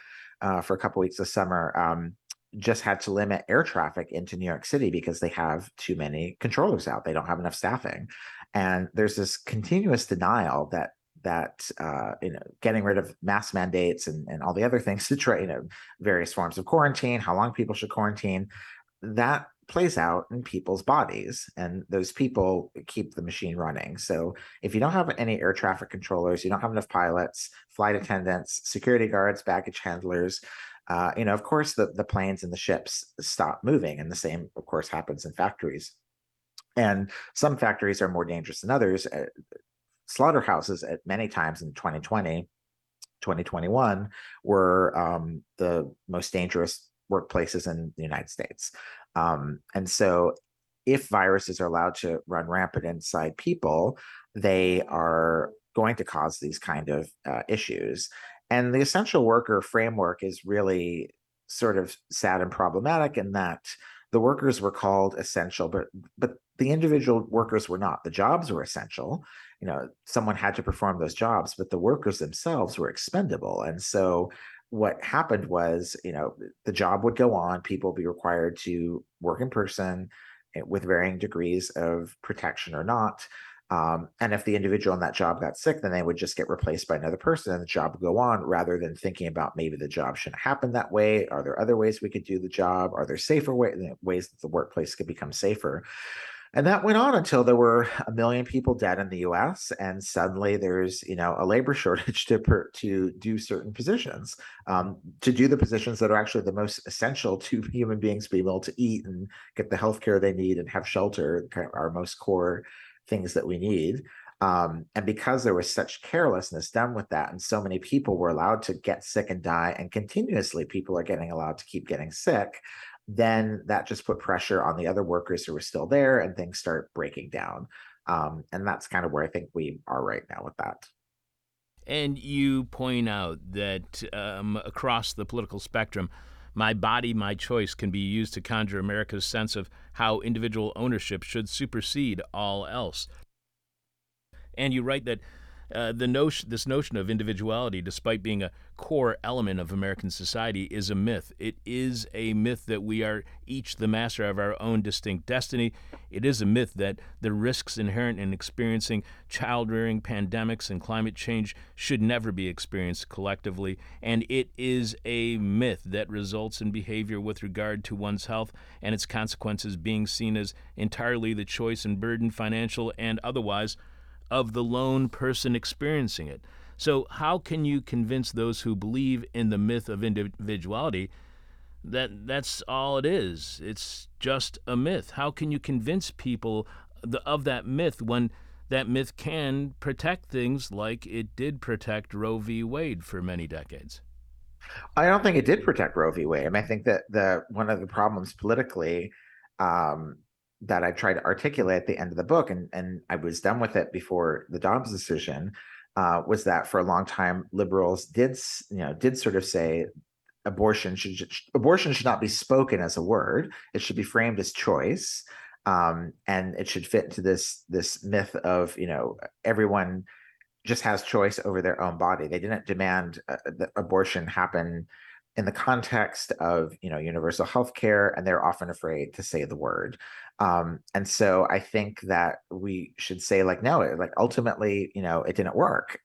for a couple weeks this summer, just had to limit air traffic into New York City because they have too many controllers out. They don't have enough staffing. And there's this continuous denial that getting rid of mask mandates and all the other things to try, various forms of quarantine, how long people should quarantine, that plays out in people's bodies, and those people keep the machine running. So if you don't have any air traffic controllers, you don't have enough pilots, flight attendants, security guards, baggage handlers, of course the planes and the ships stop moving, and the same of course happens in factories. And some factories are more dangerous than others. Slaughterhouses at many times in 2020, 2021 were the most dangerous workplaces in the United States. And so if viruses are allowed to run rampant inside people, they are going to cause these kind of issues. And the essential worker framework is really sort of sad and problematic in that the workers were called essential, but the individual workers were not. The jobs were essential. Someone had to perform those jobs, but the workers themselves were expendable. And so what happened was, the job would go on, people would be required to work in person with varying degrees of protection or not. And if the individual in that job got sick, then they would just get replaced by another person and the job would go on, rather than thinking about maybe the job shouldn't happen that way. Are there other ways we could do the job? Are there safer ways that the workplace could become safer? And that went on until there were 1 million people dead in the U.S. And suddenly there's, a labor shortage to do certain positions, to do the positions that are actually the most essential to human beings being able to eat and get the healthcare they need and have shelter, kind of our most core things that we need. And because there was such carelessness done with that, and so many people were allowed to get sick and die, and continuously people are getting allowed to keep getting sick, then that just put pressure on the other workers who were still there, and things start breaking down. And that's kind of where I think we are right now with that. And you point out that across the political spectrum, my body, my choice can be used to conjure America's sense of how individual ownership should supersede all else. And you write that this notion of individuality, despite being a core element of American society, is a myth. It is a myth that we are each the master of our own distinct destiny. It is a myth that the risks inherent in experiencing child-rearing pandemics and climate change should never be experienced collectively. And it is a myth that results in behavior with regard to one's health and its consequences being seen as entirely the choice and burden, financial and otherwise, of the lone person experiencing it. So how can you convince those who believe in the myth of individuality that that's all it is? It's just a myth. How can you convince people of that myth when that myth can protect things like it did protect Roe v. Wade for many decades? I don't think it did protect Roe v. Wade. I mean, I think that one of the problems politically that I tried to articulate at the end of the book, and I was done with it before the Dobbs decision, was that for a long time liberals did sort of say abortion should not be spoken as a word; it should be framed as choice, and it should fit into this myth of everyone just has choice over their own body. They didn't demand that abortion happen in the context of universal health care, and they're often afraid to say the word. And so I think that we should say ultimately, it didn't work.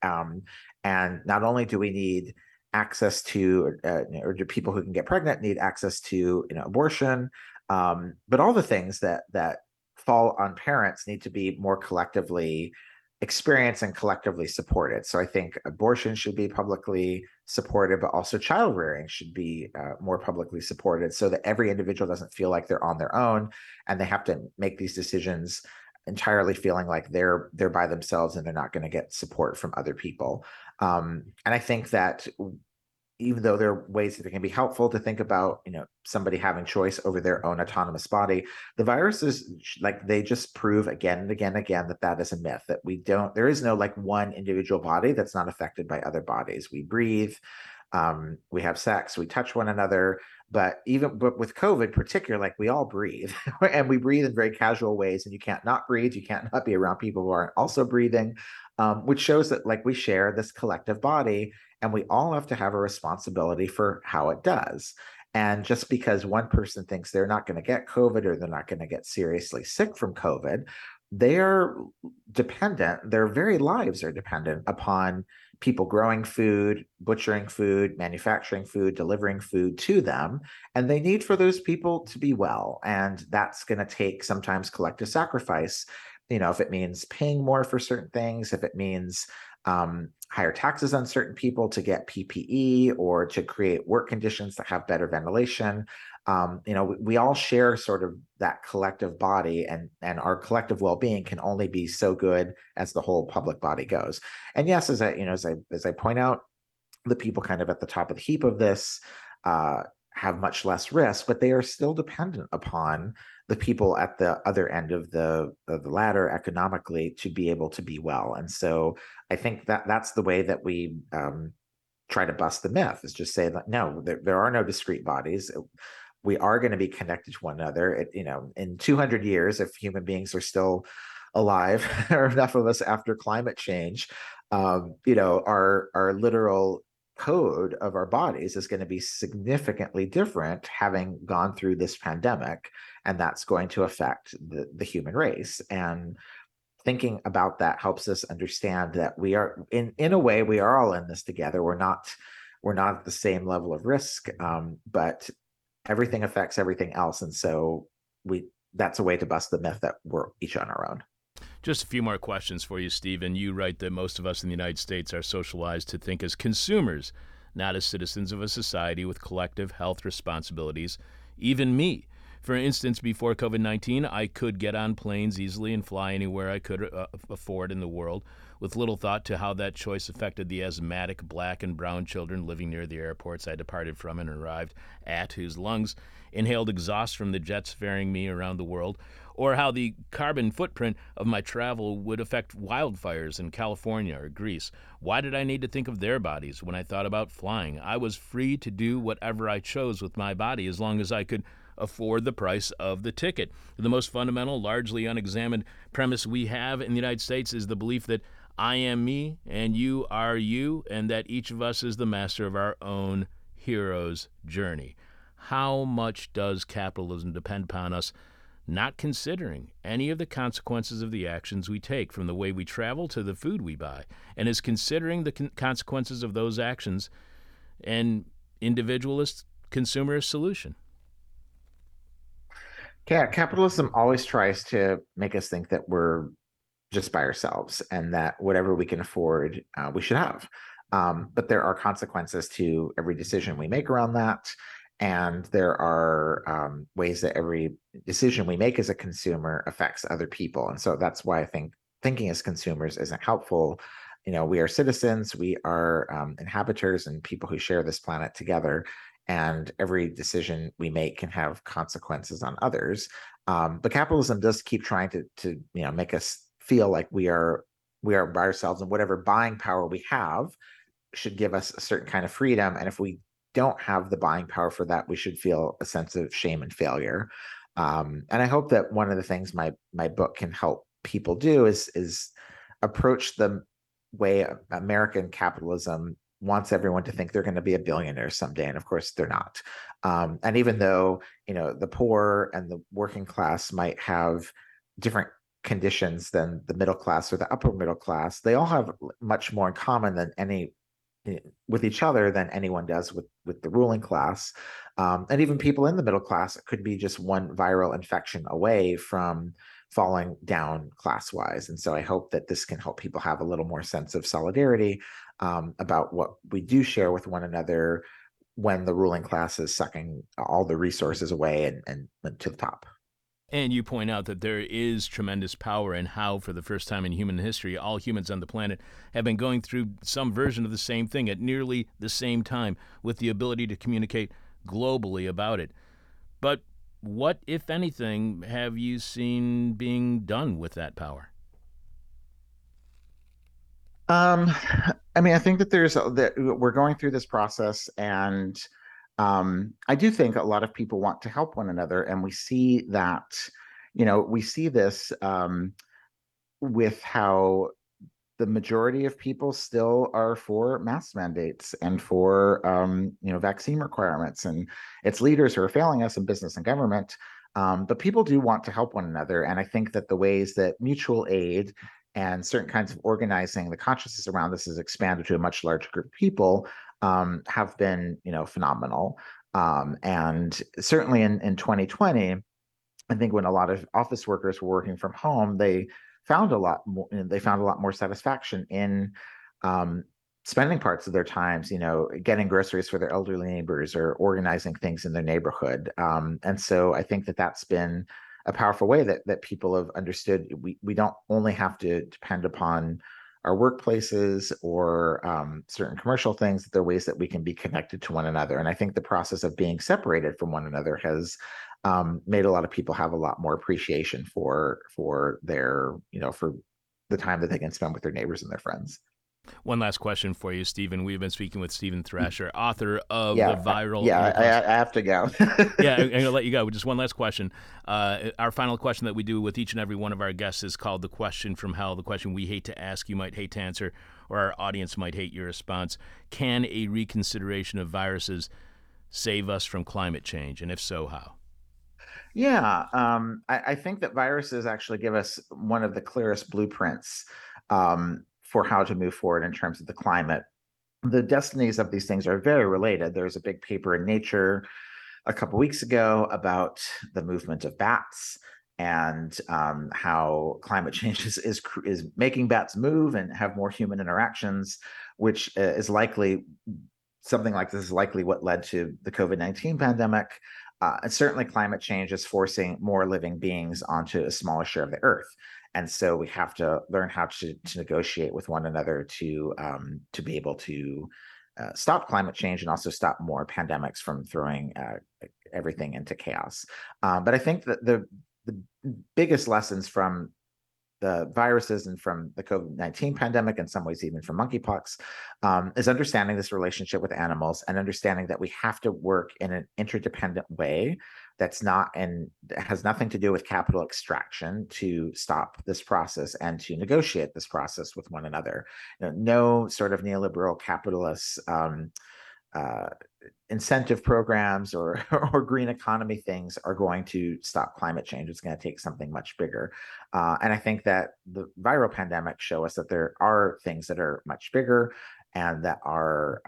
And not only do we need access to, or do people who can get pregnant need access to abortion, but all the things that fall on parents need to be more collectively experienced and collectively supported. So I think abortion should be publicly supported, but also child rearing should be more publicly supported, so that every individual doesn't feel like they're on their own and they have to make these decisions entirely feeling like they're by themselves and they're not going to get support from other people. And I think that even though there are ways that it can be helpful to think about, somebody having choice over their own autonomous body, the viruses, they just prove again and again and again that is a myth, that there is no one individual body that's not affected by other bodies. We breathe, we have sex, we touch one another, but with COVID particularly, we all breathe and we breathe in very casual ways, and you can't not breathe. You can't not be around people who aren't also breathing, which shows that we share this collective body. And we all have to have a responsibility for how it does. And just because one person thinks they're not going to get COVID or they're not going to get seriously sick from COVID, their very lives are dependent upon people growing food, butchering food, manufacturing food, delivering food to them. And they need for those people to be well. And that's going to take sometimes collective sacrifice, if it means paying more for certain things, if it means higher taxes on certain people to get PPE or to create work conditions that have better ventilation. We all share sort of that collective body, and our collective well-being can only be so good as the whole public body goes. And yes, as I point out, the people kind of at the top of the heap of this have much less risk, but they are still dependent upon the people at the other end of the ladder economically to be able to be well. And so I think that that's the way that we try to bust the myth, is just say that no, there are no discrete bodies. We are going to be connected to one another. In 200 years, if human beings are still alive, or enough of us after climate change, our literal code of our bodies is going to be significantly different having gone through this pandemic, and that's going to affect the human race. And thinking about that helps us understand that we are in a way, we are all in this together. We're not at the same level of risk, but everything affects everything else. And so that's a way to bust the myth that we're each on our own. Just a few more questions for you, Stephen. You write that most of us in the United States are socialized to think as consumers, not as citizens of a society with collective health responsibilities. Even me. For instance, before COVID-19, I could get on planes easily and fly anywhere I could afford in the world, with little thought to how that choice affected the asthmatic black and brown children living near the airports I departed from and arrived at, whose lungs inhaled exhaust from the jets ferrying me around the world, or how the carbon footprint of my travel would affect wildfires in California or Greece. Why did I need to think of their bodies when I thought about flying? I was free to do whatever I chose with my body as long as I could afford the price of the ticket. The most fundamental, largely unexamined premise we have in the United States is the belief that I am me and you are you, and that each of us is the master of our own hero's journey. How much does capitalism depend upon us not considering any of the consequences of the actions we take, from the way we travel to the food we buy, and is considering the consequences of those actions an individualist, consumerist solution? Yeah, capitalism always tries to make us think that we're just by ourselves and that whatever we can afford, we should have. But there are consequences to every decision we make around that. And there are ways that every decision we make as a consumer affects other people. And so that's why I think thinking as consumers isn't helpful. you know, we are citizens, we are inhabitors and people who share this planet together. And every decision we make can have consequences on others. But capitalism does keep trying to you know, make us feel like we are by ourselves, and whatever buying power we have should give us a certain kind of freedom. And if we don't have the buying power for that, we should feel a sense of shame and failure. And I hope that one of the things my book can help people do is approach the way American capitalism wants everyone to think they're going to be a billionaire someday. And of course they're not. And even though, you know, the poor and the working class might have different conditions than the middle class or the upper middle class, they all have much more in common than any with each other than anyone does with the ruling class. And even people in the middle class could be just one viral infection away from falling down class-wise. And so I hope that this can help people have a little more sense of solidarity about what we do share with one another when the ruling class is sucking all the resources away and to the top. And you point out that there is tremendous power in how, for the first time in human history, all humans on the planet have been going through some version of the same thing at nearly the same time, with the ability to communicate globally about it. But what, if anything, have you seen being done with that power? I mean, I think that we're going through this process, and I do think a lot of people want to help one another. And we see that, you know, we see this with how the majority of people still are for mask mandates and for, you know, vaccine requirements, and its leaders who are failing us in business and government. But people do want to help one another. And I think that the ways that mutual aid and certain kinds of organizing, the consciousness around this is expanded to a much larger group of people, have been, you know, phenomenal. And certainly in 2020, I think when a lot of office workers were working from home, they found a lot more satisfaction in spending parts of their times, you know, getting groceries for their elderly neighbors or organizing things in their neighborhood. And so I think that that's been a powerful way that people have understood we don't only have to depend upon our workplaces or certain commercial things. There are ways that we can be connected to one another. And I think the process of being separated from one another has made a lot of people have a lot more appreciation for the time that they can spend with their neighbors and their friends. One last question for you, Stephen. We've been speaking with Stephen Thrasher, author of The Viral Underclass. Yeah, I have to go. Yeah, I'm going to let you go. Just one last question. Our final question that we do with each and every one of our guests is called The Question from Hell, the question we hate to ask, you might hate to answer, or our audience might hate your response. Can a reconsideration of viruses save us from climate change? And if so, how? Yeah, I think that viruses actually give us one of the clearest blueprints for how to move forward in terms of the climate. The destinies of these things are very related. There's a big paper in Nature a couple weeks ago about the movement of bats and how climate change is making bats move and have more human interactions, which is likely something like this is likely what led to the COVID-19 pandemic. And certainly climate change is forcing more living beings onto a smaller share of the earth. And so we have to learn how to negotiate with one another to be able to stop climate change and also stop more pandemics from throwing everything into chaos. But I think that the biggest lessons from the viruses and from the COVID-19 pandemic, in some ways even from monkeypox, is understanding this relationship with animals and understanding that we have to work in an interdependent way has nothing to do with capital extraction to stop this process and to negotiate this process with one another. You know, no sort of neoliberal capitalist incentive programs or green economy things are going to stop climate change. It's going to take something much bigger. And I think that the viral pandemic show us that there are things that are much bigger and that are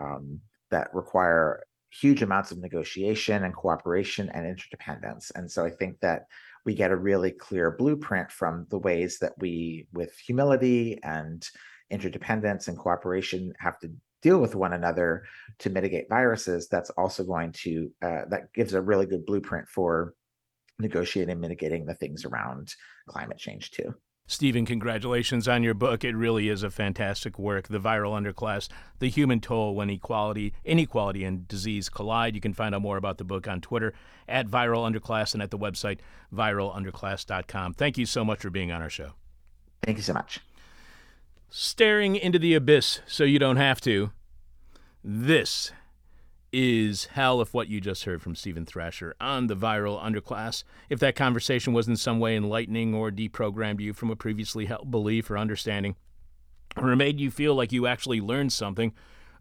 that require huge amounts of negotiation and cooperation and interdependence. And so I think that we get a really clear blueprint from the ways that we, with humility and interdependence and cooperation, have to deal with one another to mitigate viruses. That's also going to, that gives a really good blueprint for negotiating and mitigating the things around climate change too. Stephen, congratulations on your book. It really is a fantastic work, The Viral Underclass, The Human Toll When Inequality and Disease Collide. You can find out more about the book on Twitter at Viral Underclass and at the website ViralUnderclass.com. Thank you so much for being on our show. Thank you so much. Staring into the abyss so you don't have to. This is hell if what you just heard from Stephen Thrasher on The Viral Underclass. If that conversation was in some way enlightening or deprogrammed you from a previously held belief or understanding, or made you feel like you actually learned something,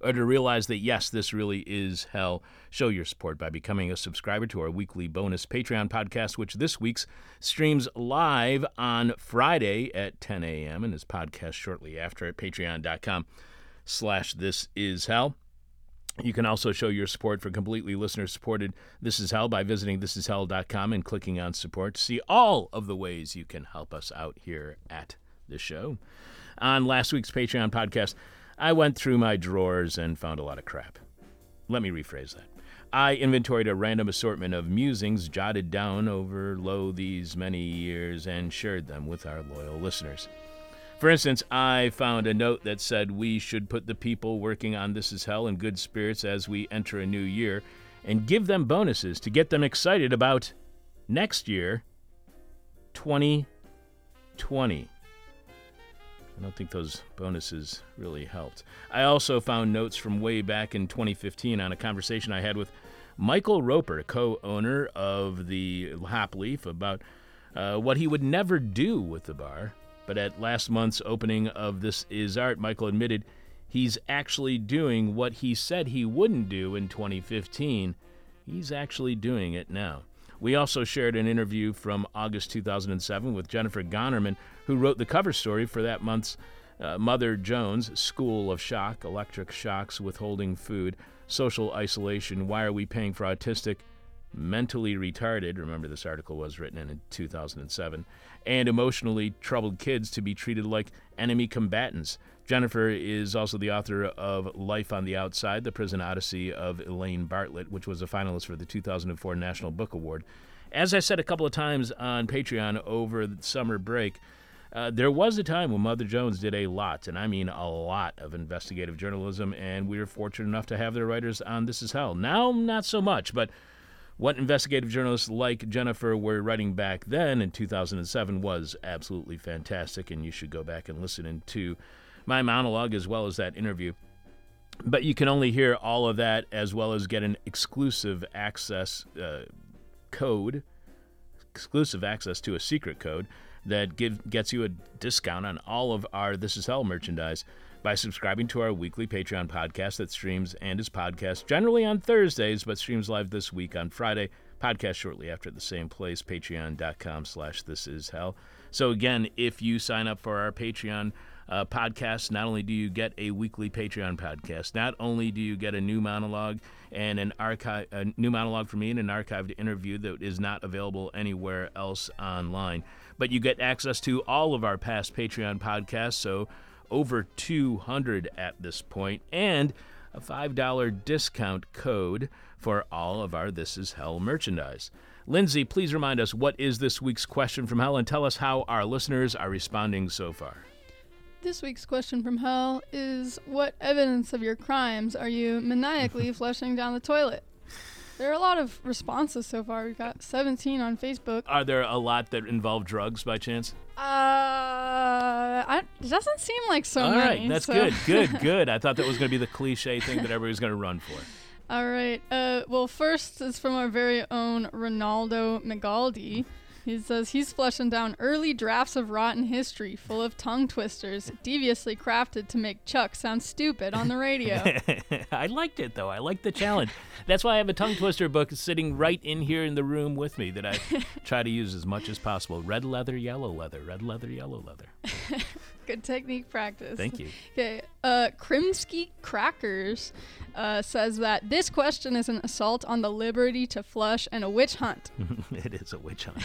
or to realize that, yes, this really is hell, show your support by becoming a subscriber to our weekly bonus Patreon podcast, which this week's streams live on Friday at 10 a.m. and is podcast shortly after at patreon.com/thisishell. You can also show your support for completely listener-supported This Is Hell by visiting thisishell.com and clicking on support to see all of the ways you can help us out here at the show. On last week's Patreon podcast, I went through my drawers and found a lot of crap. Let me rephrase that. I inventoried a random assortment of musings jotted down over these many years and shared them with our loyal listeners. For instance, I found a note that said we should put the people working on This Is Hell in good spirits as we enter a new year and give them bonuses to get them excited about next year, 2020. I don't think those bonuses really helped. I also found notes from way back in 2015 on a conversation I had with Michael Roper, co-owner of the Hop Leaf, about what he would never do with the bar. But at last month's opening of This Is Art, Michael admitted he's actually doing what he said he wouldn't do in 2015. He's actually doing it now. We also shared an interview from August 2007 with Jennifer Gonerman, who wrote the cover story for that month's Mother Jones, School of Shock, Electric Shocks, Withholding Food, Social Isolation, Why Are We Paying for Autistic? Mentally retarded, remember this article was written in 2007, and emotionally troubled kids to be treated like enemy combatants. Jennifer is also the author of Life on the Outside, The Prison Odyssey of Elaine Bartlett, which was a finalist for the 2004 National Book Award. As I said a couple of times on Patreon over the summer break, there was a time when Mother Jones did a lot, and I mean a lot, of investigative journalism, and we were fortunate enough to have their writers on This Is Hell. Now, not so much, but what investigative journalists like Jennifer were writing back then in 2007 was absolutely fantastic, and you should go back and listen to my monologue as well as that interview. But you can only hear all of that as well as get an exclusive access code, exclusive access to a secret code that gets you a discount on all of our This Is Hell merchandise by subscribing to our weekly Patreon podcast that streams and is podcast generally on Thursdays, but streams live this week on Friday, podcast shortly after at the same place, patreon.com/thisishell. So again, if you sign up for our Patreon podcast, not only do you get a weekly Patreon podcast, not only do you get a new monologue and a new monologue from me and an archived interview that is not available anywhere else online, but you get access to all of our past Patreon podcasts, so over 200 at this point, and a $5 discount code for all of our This Is Hell merchandise. Lindsey, please remind us, what is this week's question from hell, and tell us how our listeners are responding so far. This week's question from hell is, what evidence of your crimes are you maniacally flushing down the toilet? There are a lot of responses so far. We've got 17 on Facebook. Are there a lot that involve drugs by chance? It doesn't seem like so many. All right, that's good. I thought that was going to be the cliche thing that everybody's going to run for. All right. Well, first is from our very own Rinaldo Magaldi. He says he's flushing down early drafts of rotten history full of tongue twisters deviously crafted to make Chuck sound stupid on the radio. I liked it, though. I liked the challenge. That's why I have a tongue twister book sitting right in here in the room with me that I try to use as much as possible. Red leather, yellow leather, red leather, yellow leather. Good technique practice. Thank you. Okay. Krimsky Crackers says that this question is an assault on the liberty to flush and a witch hunt. It is a witch hunt.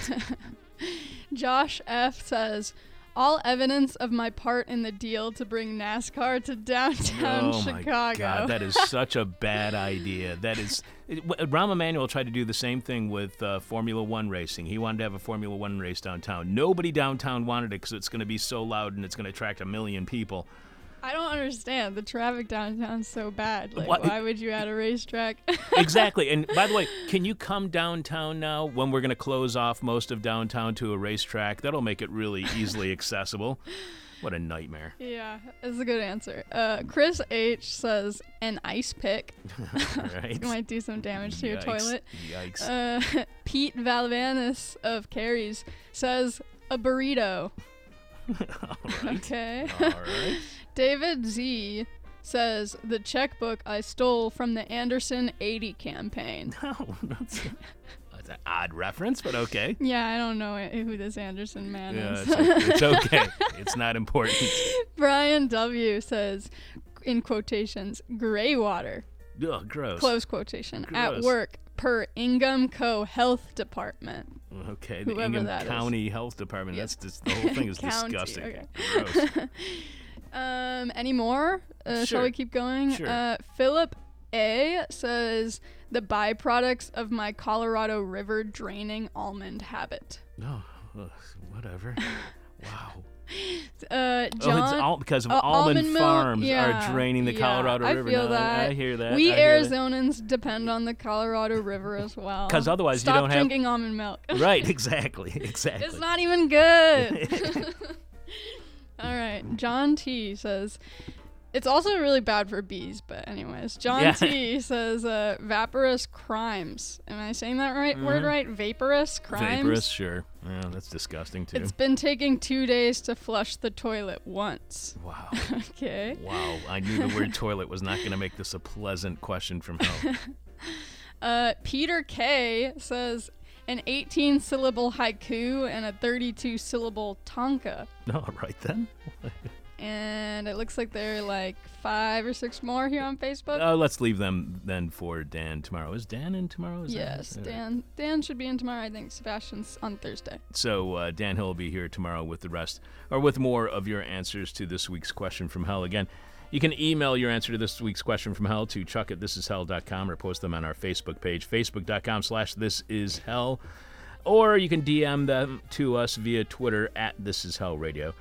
Josh F. says, all evidence of my part in the deal to bring NASCAR to downtown Chicago. Oh, my God. That is such a bad idea. That is... Rahm Emanuel tried to do the same thing with Formula One racing. He wanted to have a Formula One race downtown. Nobody downtown wanted it because it's going to be so loud and it's going to attract 1 million people. I don't understand. The traffic downtown's so bad. Like, why would you add a racetrack? Exactly. And by the way, can you come downtown now when we're going to close off most of downtown to a racetrack? That'll make it really easily accessible. What a nightmare. Yeah, that's a good answer. Chris H. says, an ice pick. Right. Might do some damage to your toilet. Yikes. Pete Valvanis of Carey's says, a burrito. All right. Okay. All right. David Z. says, the checkbook I stole from the Anderson 80 campaign. No, that's an odd reference, but okay. Yeah, I don't know who this Anderson man is. It's okay. It's not important. Brian W. says, in quotations, gray water. Ugh, gross. Close quotation. Gross. At work per Ingham Co. Health Department. Okay, the Ingham County Health Department. Yep. That's just, the whole thing is disgusting. Okay. Gross. Any more? Sure. Shall we keep going? Sure. Philip A. says, the byproducts of my Colorado River draining almond habit. Oh, whatever. Wow. John, it's all because of almond farms are draining the Colorado River. I feel that. I hear that. We Arizonans depend on the Colorado River as well. Because otherwise you don't have... Stop drinking almond milk. Right, exactly. It's not even good. All right. John T. says... It's also really bad for bees, but anyways. John T. says, vaporous crimes. Am I saying that word right? Vaporous crimes? Vaporous, sure. Yeah, that's disgusting, too. It's been taking 2 days to flush the toilet once. Wow. Okay. Wow. I knew the word toilet was not going to make this a pleasant question from hell. Peter K. says... an 18-syllable haiku and a 32-syllable tanka. All right, then. And it looks like there are like 5 or 6 more here on Facebook. Let's leave them then for Dan tomorrow. Is Dan in tomorrow? Yes, Dan. Dan should be in tomorrow. I think Sebastian's on Thursday. So Dan Hill will be here tomorrow with the rest, or with more of your answers to this week's question from hell. Again, you can email your answer to this week's question from hell to chuck@thisishell.com or post them on our Facebook page, facebook.com/thisishell. Or you can DM them to us via Twitter @thisishellradio.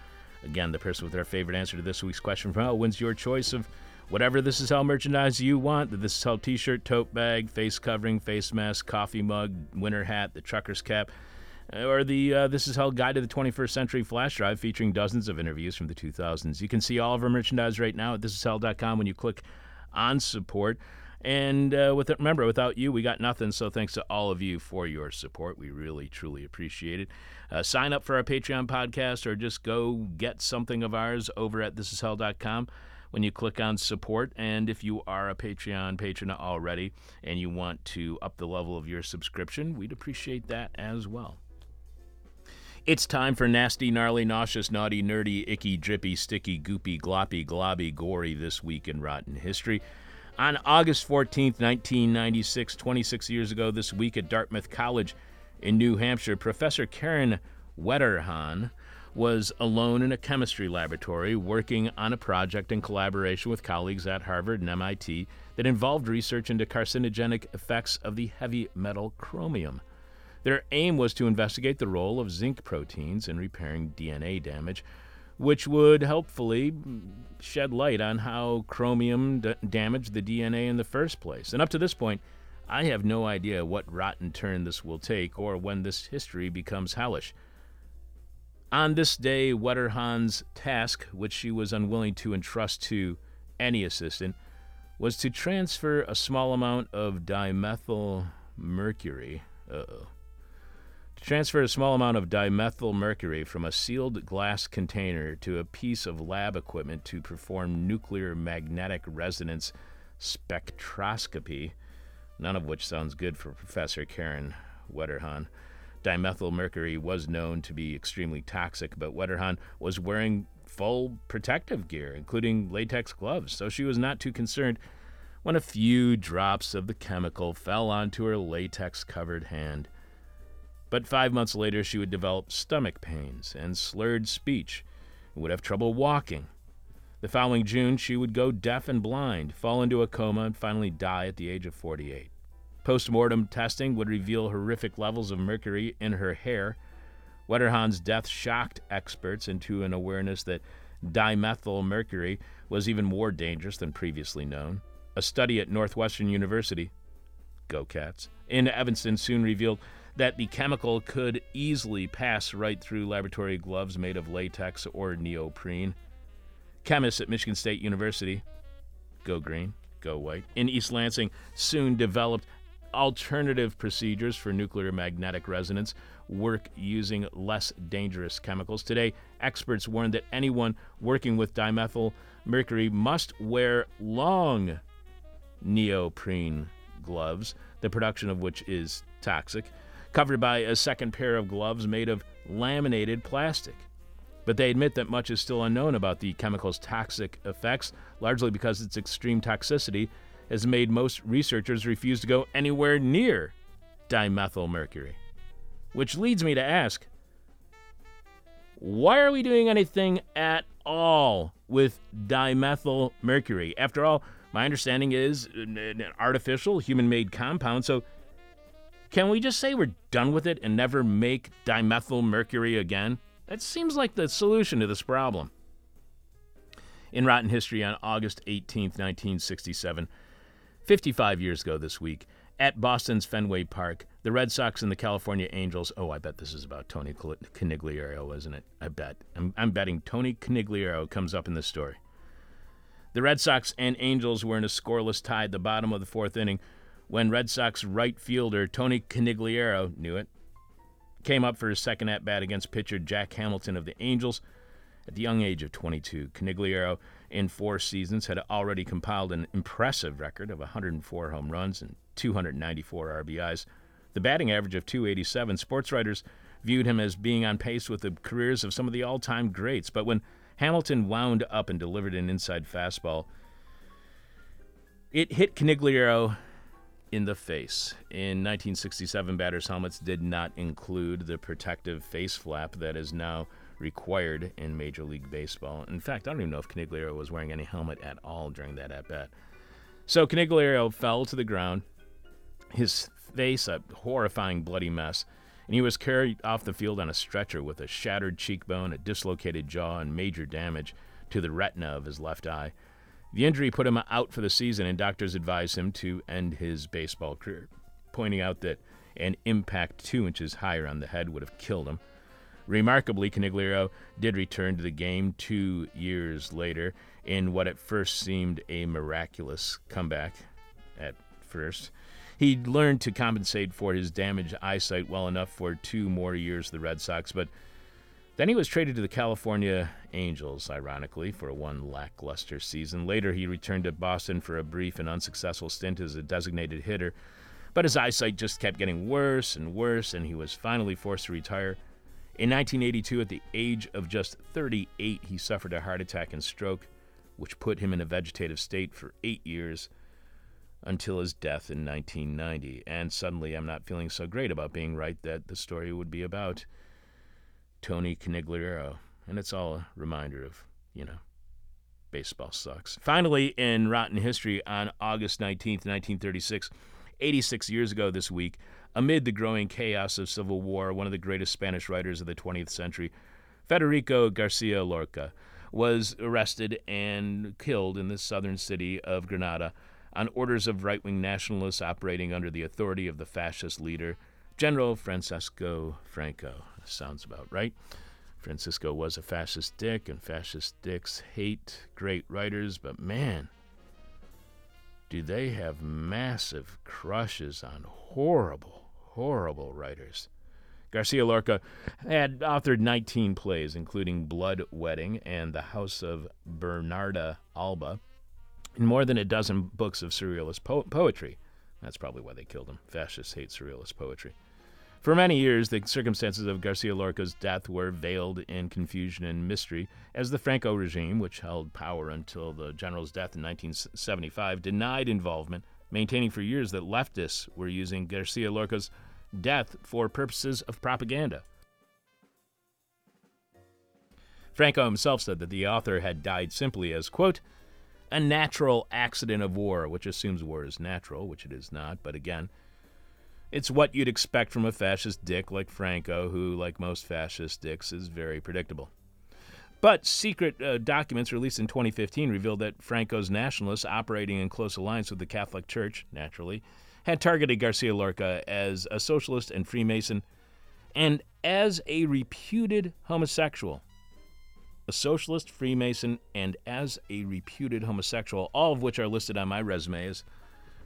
Again, the person with their favorite answer to this week's question from hell wins your choice of whatever This Is Hell merchandise you want. The This Is Hell t-shirt, tote bag, face covering, face mask, coffee mug, winter hat, the trucker's cap, or the This Is Hell Guide to the 21st Century flash drive featuring dozens of interviews from the 2000s. You can see all of our merchandise right now at thisishell.com when you click on support. And remember, without you, we got nothing, so thanks to all of you for your support. We really, truly appreciate it. Sign up for our Patreon podcast or just go get something of ours over at thisishell.com when you click on support. And if you are a Patreon patron already and you want to up the level of your subscription, we'd appreciate that as well. It's time for nasty, gnarly, nauseous, naughty, nerdy, icky, drippy, sticky, goopy, gloppy, globby, gory This Week in Rotten History. On August 14th, 1996, 26 years ago this week at Dartmouth College in New Hampshire, Professor Karen Wetterhahn was alone in a chemistry laboratory working on a project in collaboration with colleagues at Harvard and MIT that involved research into carcinogenic effects of the heavy metal chromium. Their aim was to investigate the role of zinc proteins in repairing DNA damage, which would helpfully shed light on how chromium damaged the DNA in the first place. And up to this point, I have no idea what rotten turn this will take or when this history becomes hellish. On this day, Wetterhahn's task, which she was unwilling to entrust to any assistant, was to transfer a small amount of dimethylmercury from a sealed glass container to a piece of lab equipment to perform nuclear magnetic resonance spectroscopy, none of which sounds good for Professor Karen Wetterhahn. Dimethylmercury was known to be extremely toxic, but Wetterhahn was wearing full protective gear, including latex gloves, so she was not too concerned when a few drops of the chemical fell onto her latex-covered hand. But 5 months later, she would develop stomach pains and slurred speech and would have trouble walking. The following June, she would go deaf and blind, fall into a coma, and finally die at the age of 48. Postmortem testing would reveal horrific levels of mercury in her hair. Wetterhahn's death shocked experts into an awareness that dimethyl mercury was even more dangerous than previously known. A study at Northwestern University, go Cats, in Evanston soon revealed that the chemical could easily pass right through laboratory gloves made of latex or neoprene. Chemists at Michigan State University, go green, go white, in East Lansing soon developed alternative procedures for nuclear magnetic resonance work using less dangerous chemicals. Today, experts warn that anyone working with dimethyl mercury must wear long neoprene gloves, the production of which is toxic, covered by a second pair of gloves made of laminated plastic. But they admit that much is still unknown about the chemical's toxic effects, largely because its extreme toxicity has made most researchers refuse to go anywhere near dimethyl mercury. Which leads me to ask, why are we doing anything at all with dimethyl mercury? After all, my understanding is an artificial, human-made compound, so can we just say we're done with it and never make dimethyl mercury again? That seems like the solution to this problem. In Rotten History on August 18th, 1967, 55 years ago this week, at Boston's Fenway Park, the Red Sox and the California Angels, oh, I bet this is about Tony Conigliaro, isn't it? I bet. I'm betting Tony Conigliaro comes up in this story. The Red Sox and Angels were in a scoreless tie at the bottom of the fourth inning when Red Sox right fielder Tony Conigliaro, knew it, came up for his second at-bat against pitcher Jack Hamilton of the Angels. At the young age of 22, Conigliaro, in 4 seasons, had already compiled an impressive record of 104 home runs and 294 RBIs. The batting average of .287, sports writers viewed him as being on pace with the careers of some of the all-time greats. But when Hamilton wound up and delivered an inside fastball, it hit Conigliaro in the face. In 1967, batters' helmets did not include the protective face flap that is now required in Major League Baseball. In fact, I don't even know if Conigliaro was wearing any helmet at all during that at-bat. So Conigliaro fell to the ground, his face a horrifying bloody mess, and he was carried off the field on a stretcher with a shattered cheekbone, a dislocated jaw, and major damage to the retina of his left eye. The injury put him out for the season, and doctors advised him to end his baseball career, pointing out that an impact 2 inches higher on the head would have killed him. Remarkably, Conigliaro did return to the game 2 years later in what at first seemed a miraculous comeback. At first, he learned to compensate for his damaged eyesight well enough for 2 more years of the Red Sox, but then he was traded to the California Angels, ironically, for one lackluster season. Later, he returned to Boston for a brief and unsuccessful stint as a designated hitter, but his eyesight just kept getting worse and worse, and he was finally forced to retire. In 1982, at the age of just 38, he suffered a heart attack and stroke, which put him in a vegetative state for 8 years until his death in 1990. And suddenly, I'm not feeling so great about being right that the story would be about Tony Conigliaro, and it's all a reminder of, baseball sucks. Finally, in Rotten History on August 19th, 1936, 86 years ago this week, amid the growing chaos of civil war, one of the greatest Spanish writers of the 20th century, Federico Garcia Lorca, was arrested and killed in the southern city of Granada on orders of right-wing nationalists operating under the authority of the fascist leader, General Francisco Franco. Sounds about right. Francisco was a fascist dick, and fascist dicks hate great writers, but man, do they have massive crushes on horrible, horrible writers. Garcia Lorca had authored 19 plays, including Blood Wedding and The House of Bernarda Alba, and more than a dozen books of surrealist poetry. That's probably why they killed him. Fascists hate surrealist poetry. For many years, the circumstances of Garcia Lorca's death were veiled in confusion and mystery, as the Franco regime, which held power until the general's death in 1975, denied involvement, maintaining for years that leftists were using Garcia Lorca's death for purposes of propaganda. Franco himself said that the author had died simply as, quote, a natural accident of war, which assumes war is natural, which it is not, but again, it's what you'd expect from a fascist dick like Franco, who, like most fascist dicks, is very predictable. But secret documents released in 2015 revealed that Franco's nationalists, operating in close alliance with the Catholic Church, naturally, had targeted Garcia Lorca as a socialist and Freemason and as a reputed homosexual. A socialist, Freemason, and as a reputed homosexual, all of which are listed on my resume as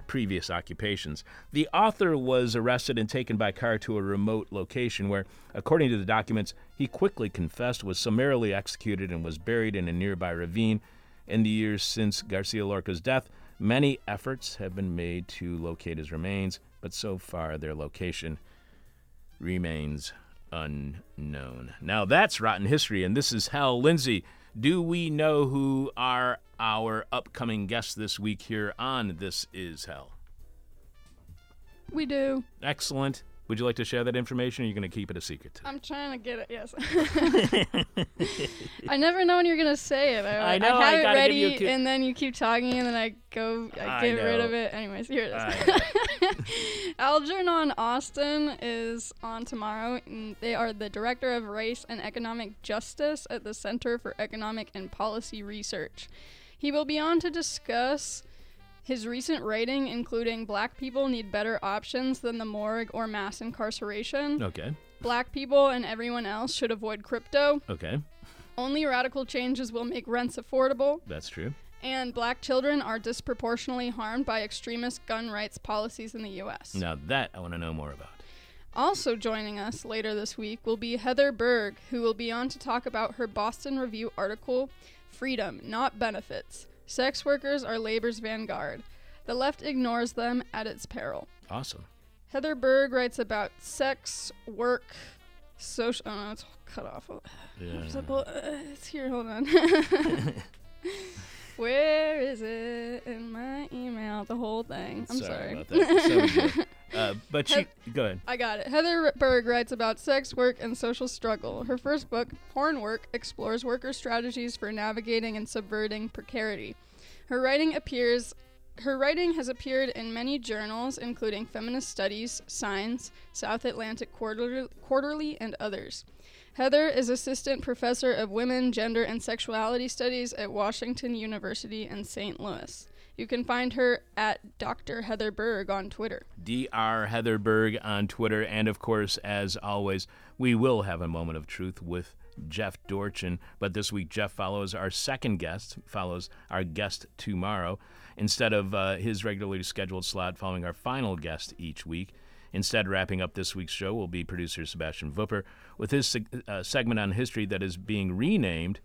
previous occupations. The author was arrested and taken by car to a remote location where, according to the documents, he quickly confessed, was summarily executed, and was buried in a nearby ravine. In the years since Garcia Lorca's death, many efforts have been made to locate his remains, but so far their location remains unknown. Now that's rotten history, and this is hell. Lindsey, do we know who are our upcoming guests this week here on This Is Hell? We do. Excellent. Would you like to share that information, or are you going to keep it a secret? I'm trying to get it, yes. I never know when you're going to say it. I know. I have it ready, and then you keep talking, and then I get rid of it. Anyways, here it is. Algernon Austin is on tomorrow, and they are the Director of Race and Economic Justice at the Center for Economic and Policy Research. He will be on to discuss his recent rating, including Black people need better options than the morgue or mass incarceration. Okay. Black people and everyone else should avoid crypto. Okay. Only radical changes will make rents affordable. That's true. And Black children are disproportionately harmed by extremist gun rights policies in the U.S. Now that I want to know more about. Also joining us later this week will be Heather Berg, who will be on to talk about her Boston Review article, Freedom, Not Benefits. Sex workers are labor's vanguard. The left ignores them at its peril. Awesome. Heather Berg writes about sex, work, social... Oh, no, it's cut off. Yeah. It's here, hold on. Where is it in my email? The whole thing. I'm sorry. About that. So but go ahead. I got it. Heather Berg writes about sex, work, and social struggle. Her first book, Porn Work, explores worker strategies for navigating and subverting precarity. Her writing has appeared in many journals, including Feminist Studies, Science, South Atlantic Quarterly, and others. Heather is Assistant Professor of Women, Gender, and Sexuality Studies at Washington University in St. Louis. You can find her at Dr. Heather Berg on Twitter. Dr. Heather Berg on Twitter. And, of course, as always, we will have a moment of truth with Jeff Dortchen. But this week, Jeff follows our guest tomorrow, instead of his regularly scheduled slot following our final guest each week. Instead, wrapping up this week's show will be producer Sebastian Wupper with his segment on history that is being renamed,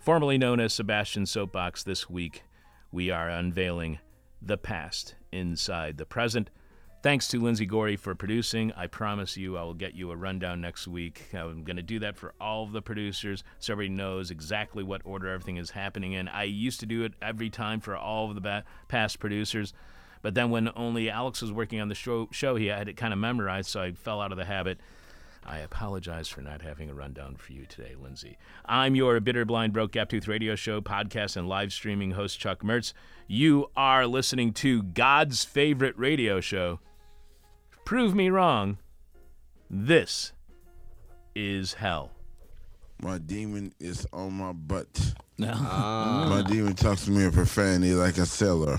formerly known as Sebastian's Soapbox. This week, we are unveiling the past inside the present. Thanks to Lindsey Gorey for producing. I promise you I will get you a rundown next week. I'm going to do that for all of the producers so everybody knows exactly what order everything is happening in. I used to do it every time for all of the past producers. But then when only Alex was working on the show, he had it kind of memorized, so I fell out of the habit. I apologize for not having a rundown for you today, Lindsey. I'm your bitter, blind, broke, gap-toothed radio show, podcast, and live streaming host, Chuck Mertz. You are listening to God's favorite radio show. Prove me wrong. This is hell. My demon is on my butt. My demon talks to me in profanity like a sailor.